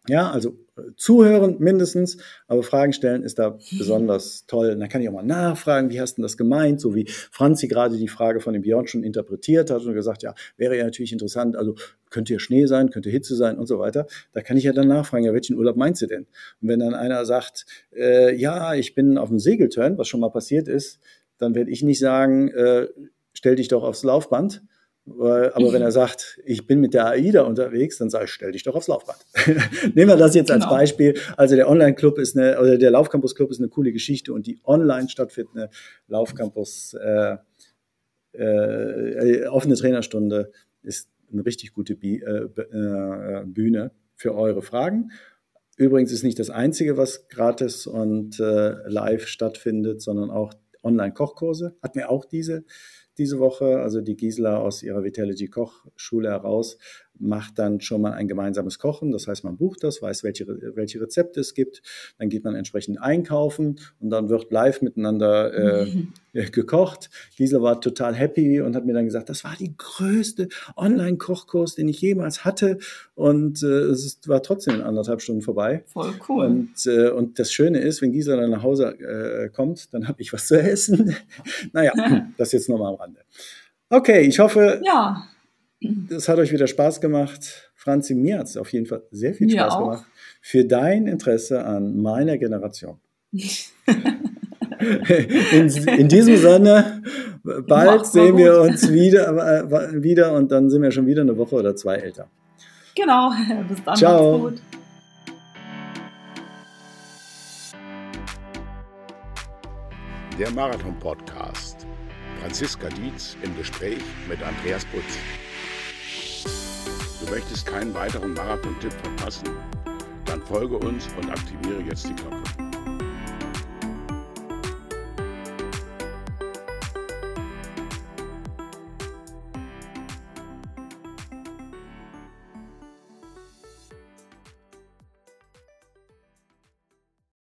Ja, also zuhören mindestens, aber Fragen stellen ist da besonders toll. Und da kann ich auch mal nachfragen, wie hast du das gemeint? So wie Franzi gerade die Frage von dem Björn schon interpretiert hat und gesagt, ja, wäre ja natürlich interessant, also könnte ja Schnee sein, könnte Hitze sein und so weiter. Da kann ich ja dann nachfragen, ja, welchen Urlaub meinst du denn? Und wenn dann einer sagt, ich bin auf dem Segeltörn, was schon mal passiert ist, dann werde ich nicht sagen, stell dich doch aufs Laufband. Aber wenn er sagt, ich bin mit der AIDA unterwegs, dann sage ich, stell dich doch aufs Laufband. Nehmen wir das jetzt als Beispiel. Also der Online-Club der Laufcampus-Club ist eine coole Geschichte, und die online stattfindende Laufcampus offene Trainerstunde ist eine richtig gute Bühne für eure Fragen. Übrigens ist nicht das Einzige, was gratis und live stattfindet, sondern auch Online-Kochkurse. Hatten wir auch diese Woche. Also die Gisela aus ihrer Vitality-Kochschule heraus macht dann schon mal ein gemeinsames Kochen. Das heißt, man bucht das, weiß, welche Rezepte es gibt. Dann geht man entsprechend einkaufen und dann wird live miteinander gekocht. Gisela war total happy und hat mir dann gesagt, das war die größte Online-Kochkurs, den ich jemals hatte. Und es war trotzdem in 1,5 Stunden vorbei. Voll cool. Und das Schöne ist, wenn Gisela dann nach Hause kommt, dann habe ich was zu essen. Naja, das jetzt nochmal am Rande. Okay, ich hoffe... Ja. Das hat euch wieder Spaß gemacht. Franzi, mir hat es auf jeden Fall sehr viel Spaß gemacht. Für dein Interesse an meiner Generation. In diesem Sinne, bald sehen wir uns wieder und dann sind wir schon wieder eine Woche oder zwei älter. Genau, bis dann. Ciao. Macht's gut. Der Marathon-Podcast. Franziska Dietz im Gespräch mit Andreas Putz. Du möchtest keinen weiteren Marathon-Tipp verpassen? Dann folge uns und aktiviere jetzt die Glocke.